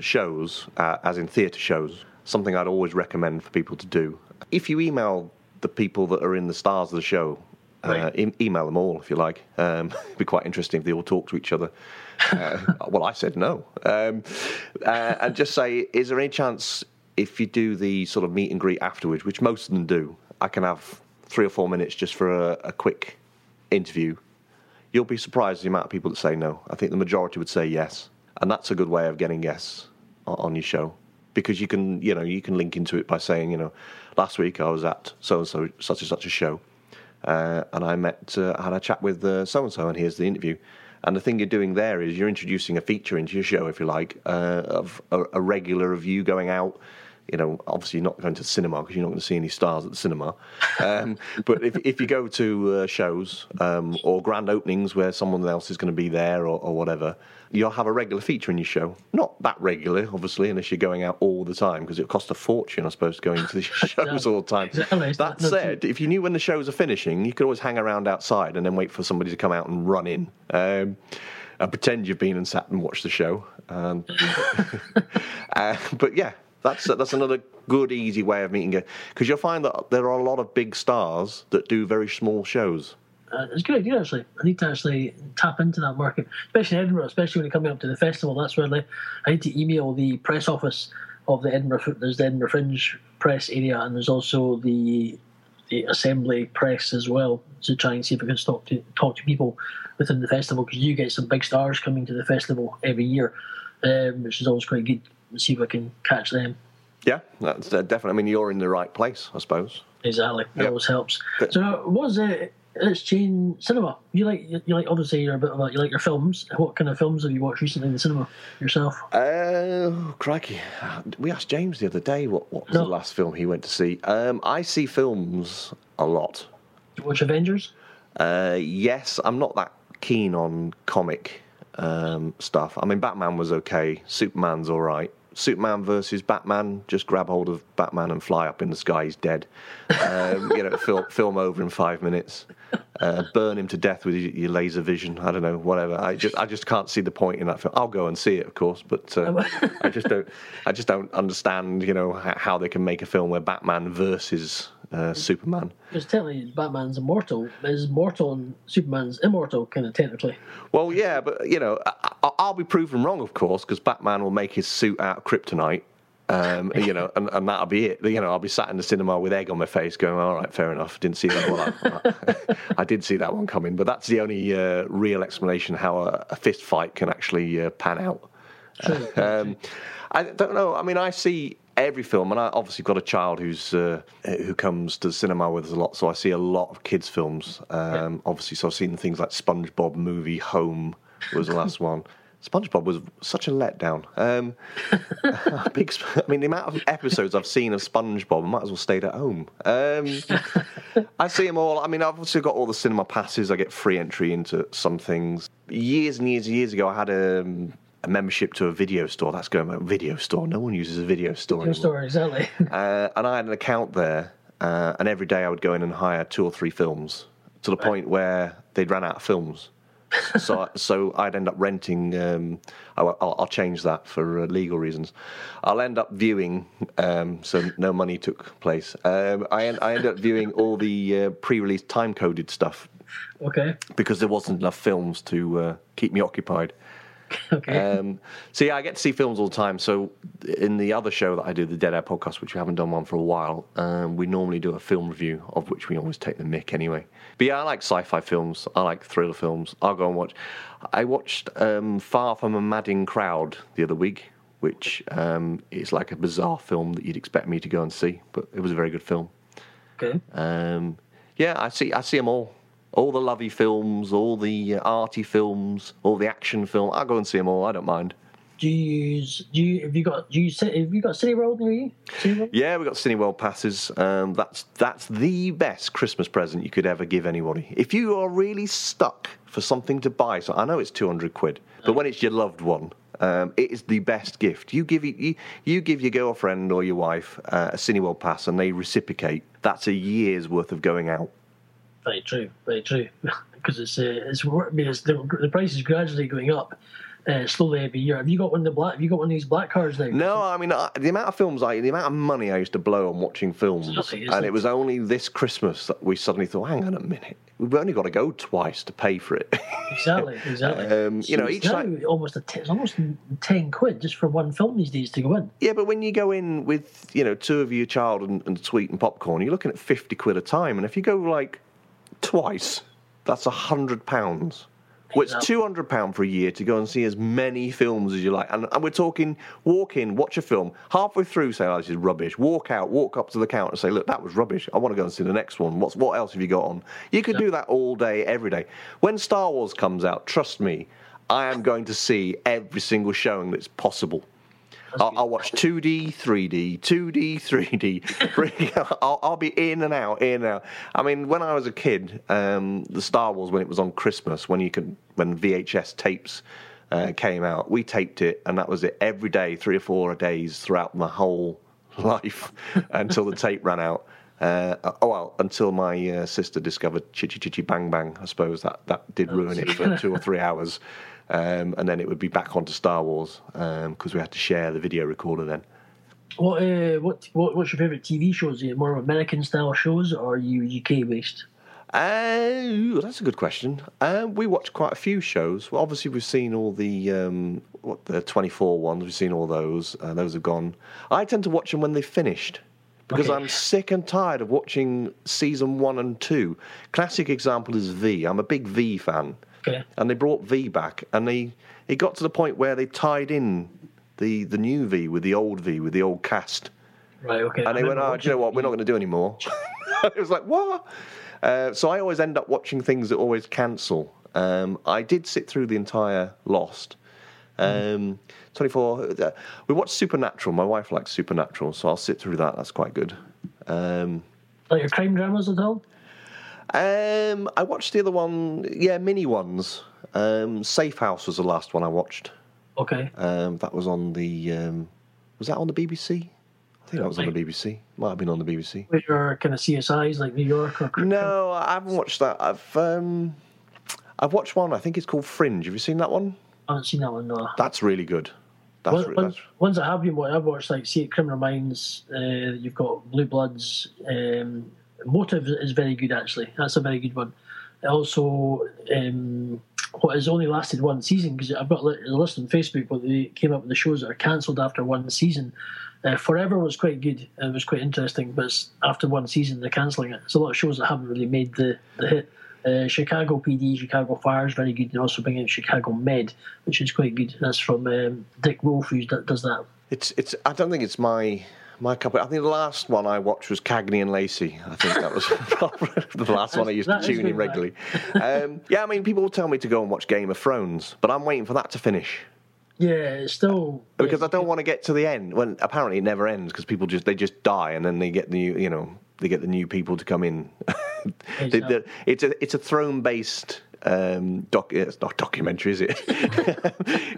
shows, as in theatre shows. Something I'd always recommend for people to do. If you email the people that are in the stars of the show, right. Email them all if you like. It'd be quite interesting if they all talk to each other. Well, I said no. And just say, is there any chance if you do the sort of meet and greet afterwards, which most of them do, I can have 3 or 4 minutes just for a quick interview? You'll be surprised the amount of people that say no. I think the majority would say yes. And that's a good way of getting yes on your show. Because you can link into it by saying, last week I was at so-and-so, such and such a show, and I had a chat with so-and-so, and here's the interview. And the thing you're doing there is you're introducing a feature into your show, if you like, of a regular of you going out. Obviously you're not going to the cinema because you're not going to see any stars at the cinema. But if you go to shows or grand openings where someone else is going to be there or whatever, you'll have a regular feature in your show. Not that regular, obviously, unless you're going out all the time because it costs a fortune, I suppose, to go into the shows all the time. Exactly. That said, if you knew when the shows are finishing, you could always hang around outside and then wait for somebody to come out and run in. And pretend you've been and sat and watched the show. But yeah. That's another good, easy way of meeting. Because you'll find that there are a lot of big stars that do very small shows. It's a good idea, actually. I need to actually tap into that market, especially in Edinburgh, especially when you're coming up to the festival. That's where I need to email the press office of the Edinburgh. There's the Edinburgh Fringe press area, and there's also the Assembly press as well, to try and see if we can talk to people within the festival, because you get some big stars coming to the festival every year. which is always quite good. We'll see if I can catch them. Yeah, that's definitely. I mean, you're in the right place, I suppose. Exactly. That always helps. But, so, what's it? It's Jane cinema. You like. Obviously, you're a bit of a, you like your films. What kind of films have you watched recently in the cinema yourself? Crikey! We asked James the other day what was the last film he went to see. I see films a lot. Did you watch Avengers? Yes, I'm not that keen on comic stuff. I mean, Batman was okay. Superman's all right. Superman versus Batman, just grab hold of Batman and fly up in the sky, he's dead. Film over in 5 minutes. Burn him to death with your laser vision, I don't know, whatever. I just can't see the point in that film. I'll go and see it, of course, but I just don't understand, you know, how they can make a film where Batman versus Superman. Because technically Batman's immortal, is mortal and Superman's immortal, kind of technically. Well, yeah, but, you know, I'll be proven wrong, of course, because Batman will make his suit out of kryptonite, you know, and that'll be it. You know, I'll be sat in the cinema with egg on my face going, all right, fair enough, didn't see that one. I did see that one coming, but that's the only real explanation how a fist fight can actually pan out. Sure. I don't know, I mean, I see... every film, and I obviously got a child who comes to the cinema with us a lot, so I see a lot of kids' films. Obviously, so I've seen things like SpongeBob movie, Home was the last one. SpongeBob was such a letdown. I mean, the amount of episodes I've seen of SpongeBob, I might as well stayed at home. I see them all. I mean, I've also got all the cinema passes. I get free entry into some things. Years and years and years ago, I had a membership to a video store. That's going on. Video store. No one uses a video store anymore. Store, exactly. And I had an account there, and every day I would go in and hire 2 or 3 films to the point where they'd ran out of films. So I'd end up renting. I'll change that for legal reasons. I'll end up viewing. So no money took place. I end up viewing all the pre-release time-coded stuff. Okay. Because there wasn't enough films to keep me occupied. Okay. So yeah, I get to see films all the time. So in the other show that I do, the Dead Air podcast, which we haven't done one for a while, we normally do a film review, of which we always take the mick anyway. But yeah, I like sci-fi films. I like thriller films. I'll go and watch. I watched Far From a Madding Crowd the other week, which is like a bizarre film that you'd expect me to go and see, but it was a very good film. Okay. Yeah, I see them all. All the lovey films, all the arty films, all the action films. I'll go and see them all. I don't mind. Have you got Cineworld near you? Cineworld? Yeah, we've got Cineworld passes. That's the best Christmas present you could ever give anybody. If you are really stuck for something to buy, so I know it's £200, but when it's your loved one, it is the best gift. You give your girlfriend or your wife a Cineworld pass, and they reciprocate. That's a year's worth of going out. Very true. Because it's the price is gradually going up slowly every year. Have you got one of these black cards now? No, I mean the amount of money I used to blow on watching films, it was only this Christmas that we suddenly thought, hang on a minute, we've only got to go twice to pay for it. Exactly. So you know, each time it's almost £10 just for one film these days to go in. Yeah, but when you go in with, you know, 2 of your child and sweet and popcorn, you're looking at £50 a time, and if you go like twice, that's £100. Well, it's £200 for a year to go and see as many films as you like. And we're talking, walk in, watch a film, halfway through say, oh, this is rubbish. Walk out, walk up to the counter and say, look, that was rubbish. I want to go and see the next one. What else have you got on? You could do that all day, every day. When Star Wars comes out, trust me, I am going to see every single showing that's possible. I'll watch 2D, 3D. I'll be in and out. I mean, when I was a kid, the Star Wars, when it was on Christmas, when VHS tapes came out, we taped it, and that was it every day, 3 or 4 days throughout my whole life until the tape ran out. Until my sister discovered Chitty Chitty Bang Bang, I suppose. That did ruin it for 2 or 3 hours. And then it would be back onto Star Wars because we had to share the video recorder then. What's your favourite TV shows? Are you more American-style shows or are you UK-based? That's a good question. We watch quite a few shows. Well, obviously, we've seen all the 24 ones. We've seen all those. Those have gone. I tend to watch them when they've finished. Because I'm sick and tired of watching season 1 and 2. Classic example is V. I'm a big V fan. Yeah. And they brought V back, and it got to the point where they tied in the new V with the old cast. Right, okay. And they went, oh, do you know what? We're not going to do anymore. It was like, what? So I always end up watching things that always cancel. I did sit through the entire Lost. 24. We watched Supernatural. My wife likes Supernatural, so I'll sit through that. That's quite good. Like your crime dramas at all? I watched the other one, yeah, mini ones. Safe House was the last one I watched. Okay. That was on the... was that on the BBC? I think that was on the BBC. Might have been on the BBC. With your kind of CSIs, like New York or... No, I haven't watched that. I've watched one, I think it's called Fringe. Have you seen that one? I haven't seen that one, no. That's really good. Ones that have been watched, I've watched, like, Criminal Minds, you've got Blue Bloods, Motive is very good, actually. That's a very good one. Also, what has only lasted one season, because I've got a list on Facebook, but they came up with the shows that are cancelled after one season. Forever was quite good. It was quite interesting, but it's after one season, they're cancelling it. There's a lot of shows that haven't really made the hit. Chicago PD, Chicago Fire is very good. They're also bringing in Chicago Med, which is quite good. That's from Dick Wolf, who does that. I don't think it's my cup. I think the last one I watched was Cagney and Lacey. I think that was the last one I used to tune in regularly. Yeah, I mean, people tell me to go and watch Game of Thrones, but I'm waiting for that to finish. Yeah, it's still... Because I don't want to get to the end, when apparently it never ends, because people just die, and then they get the new people to come in. It's a throne-based it's not documentary, is it?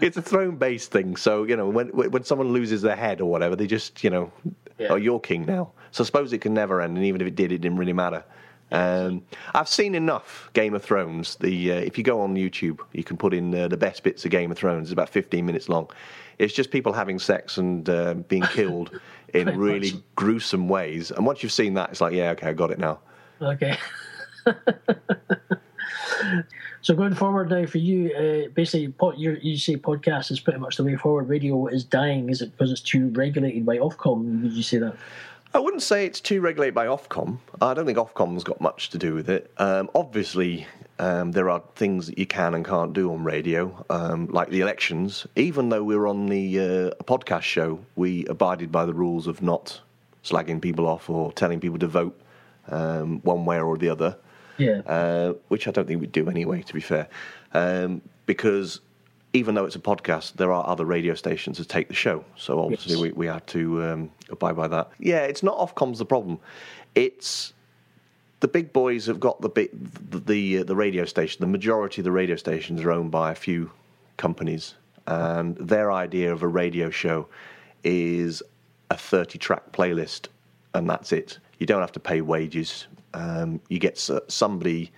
It's a throne-based thing. So when someone loses their head or whatever, they just oh, you're king now. So I suppose it can never end, and even if it did, it didn't really matter. I've seen enough Game of Thrones. If you go on YouTube, you can put in the best bits of Game of Thrones. It's about 15 minutes long. It's just people having sex and being killed in really gruesome ways. And once you've seen that, it's like, yeah, okay, I got it now. Okay. So going forward now for you, basically you say podcast is pretty much the way forward. Radio is dying. Is it because it's too regulated by Ofcom? Would you say that? I wouldn't say it's too regulated by Ofcom. I don't think Ofcom's got much to do with it. Obviously, there are things that you can and can't do on radio, like the elections. Even though we were on the podcast show, we abided by the rules of not slagging people off or telling people to vote one way or the other, which I don't think we'd do anyway, to be fair, because even though it's a podcast, there are other radio stations that take the show, so obviously we had to abide by that. Yeah, it's not Ofcom's the problem. It's the big boys have got the radio station. The majority of the radio stations are owned by a few companies, and their idea of a radio show is a 30-track playlist, and that's it. You don't have to pay wages. You get somebody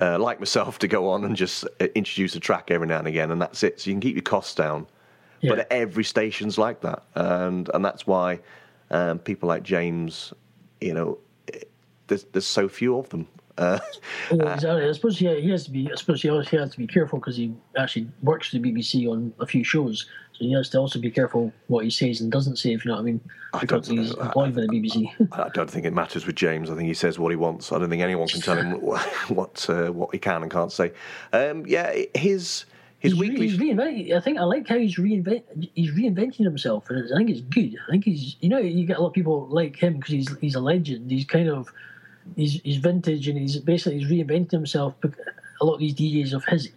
like myself to go on and just introduce a track every now and again, and that's it. So you can keep your costs down. Yeah. But every station's like that, and that's why people like James, there's so few of them. Exactly. I suppose he has to be. I suppose he also has to be careful because he actually works for the BBC on a few shows, so he has to also be careful what he says and doesn't say. If you know what I mean, because he's employed by the BBC. I don't think it matters with James. I think he says what he wants. I don't think anyone can tell him what he can and can't say. He's weekly. I think I like how he's reinventing himself, and I think it's good. I think he's. You get a lot of people like him because he's a legend. He's kind of. He's vintage, and he's reinvented himself. A lot of these DJs of his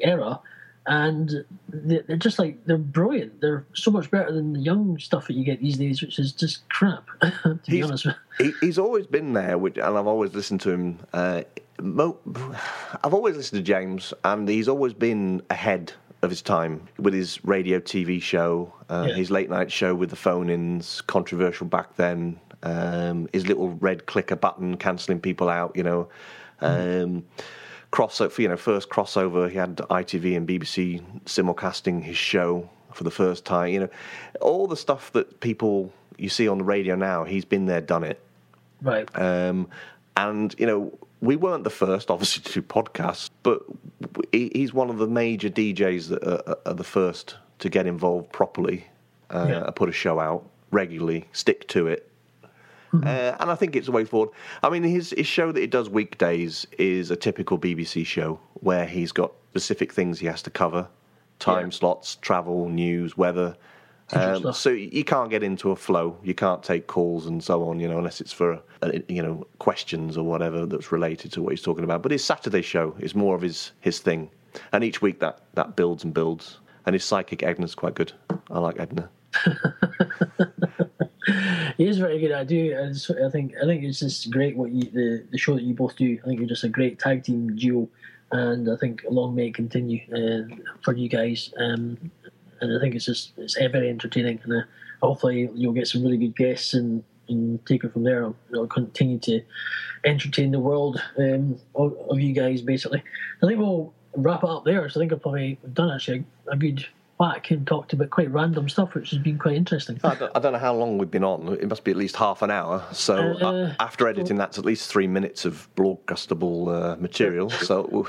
era, and they're just like they're brilliant. They're so much better than the young stuff that you get these days, which is just crap. to be honest, he's always been there, and I've always listened to him. I've always listened to James, and he's always been ahead of his time with his radio, TV show, his late night show with the phone-ins, controversial back then. His little red clicker button cancelling people out, crossover, first crossover, he had ITV and BBC simulcasting his show for the first time, all the stuff that people you see on the radio now, he's been there, done it. Right. And, we weren't the first, obviously, to do podcasts, but he's one of the major DJs that are the first to get involved properly, put a show out regularly, stick to it. And I think it's the way forward. I mean, his show that he does weekdays is a typical BBC show where he's got specific things he has to cover, time slots, travel, news, weather. So you can't get into a flow. You can't take calls and so on, you know, unless it's for, you know, questions or whatever that's related to what he's talking about. But his Saturday show is more of his thing. And each week that builds and builds. And his psychic Edna's quite good. I like Edna. It is very good. I do. I think it's just great what the show that you both do. I think you're just a great tag team duo, and I think long may it continue for you guys. And I think it's very entertaining, and hopefully you'll get some really good guests and take it from there. I'll continue to entertain the world of you guys. Basically, I think we'll wrap it up there. So I think I've probably done actually a good. Back and talked about quite random stuff, which has been quite interesting. I don't know how long we've been on. It must be at least half an hour. So after editing, that's at least 3 minutes of broadcastable material. So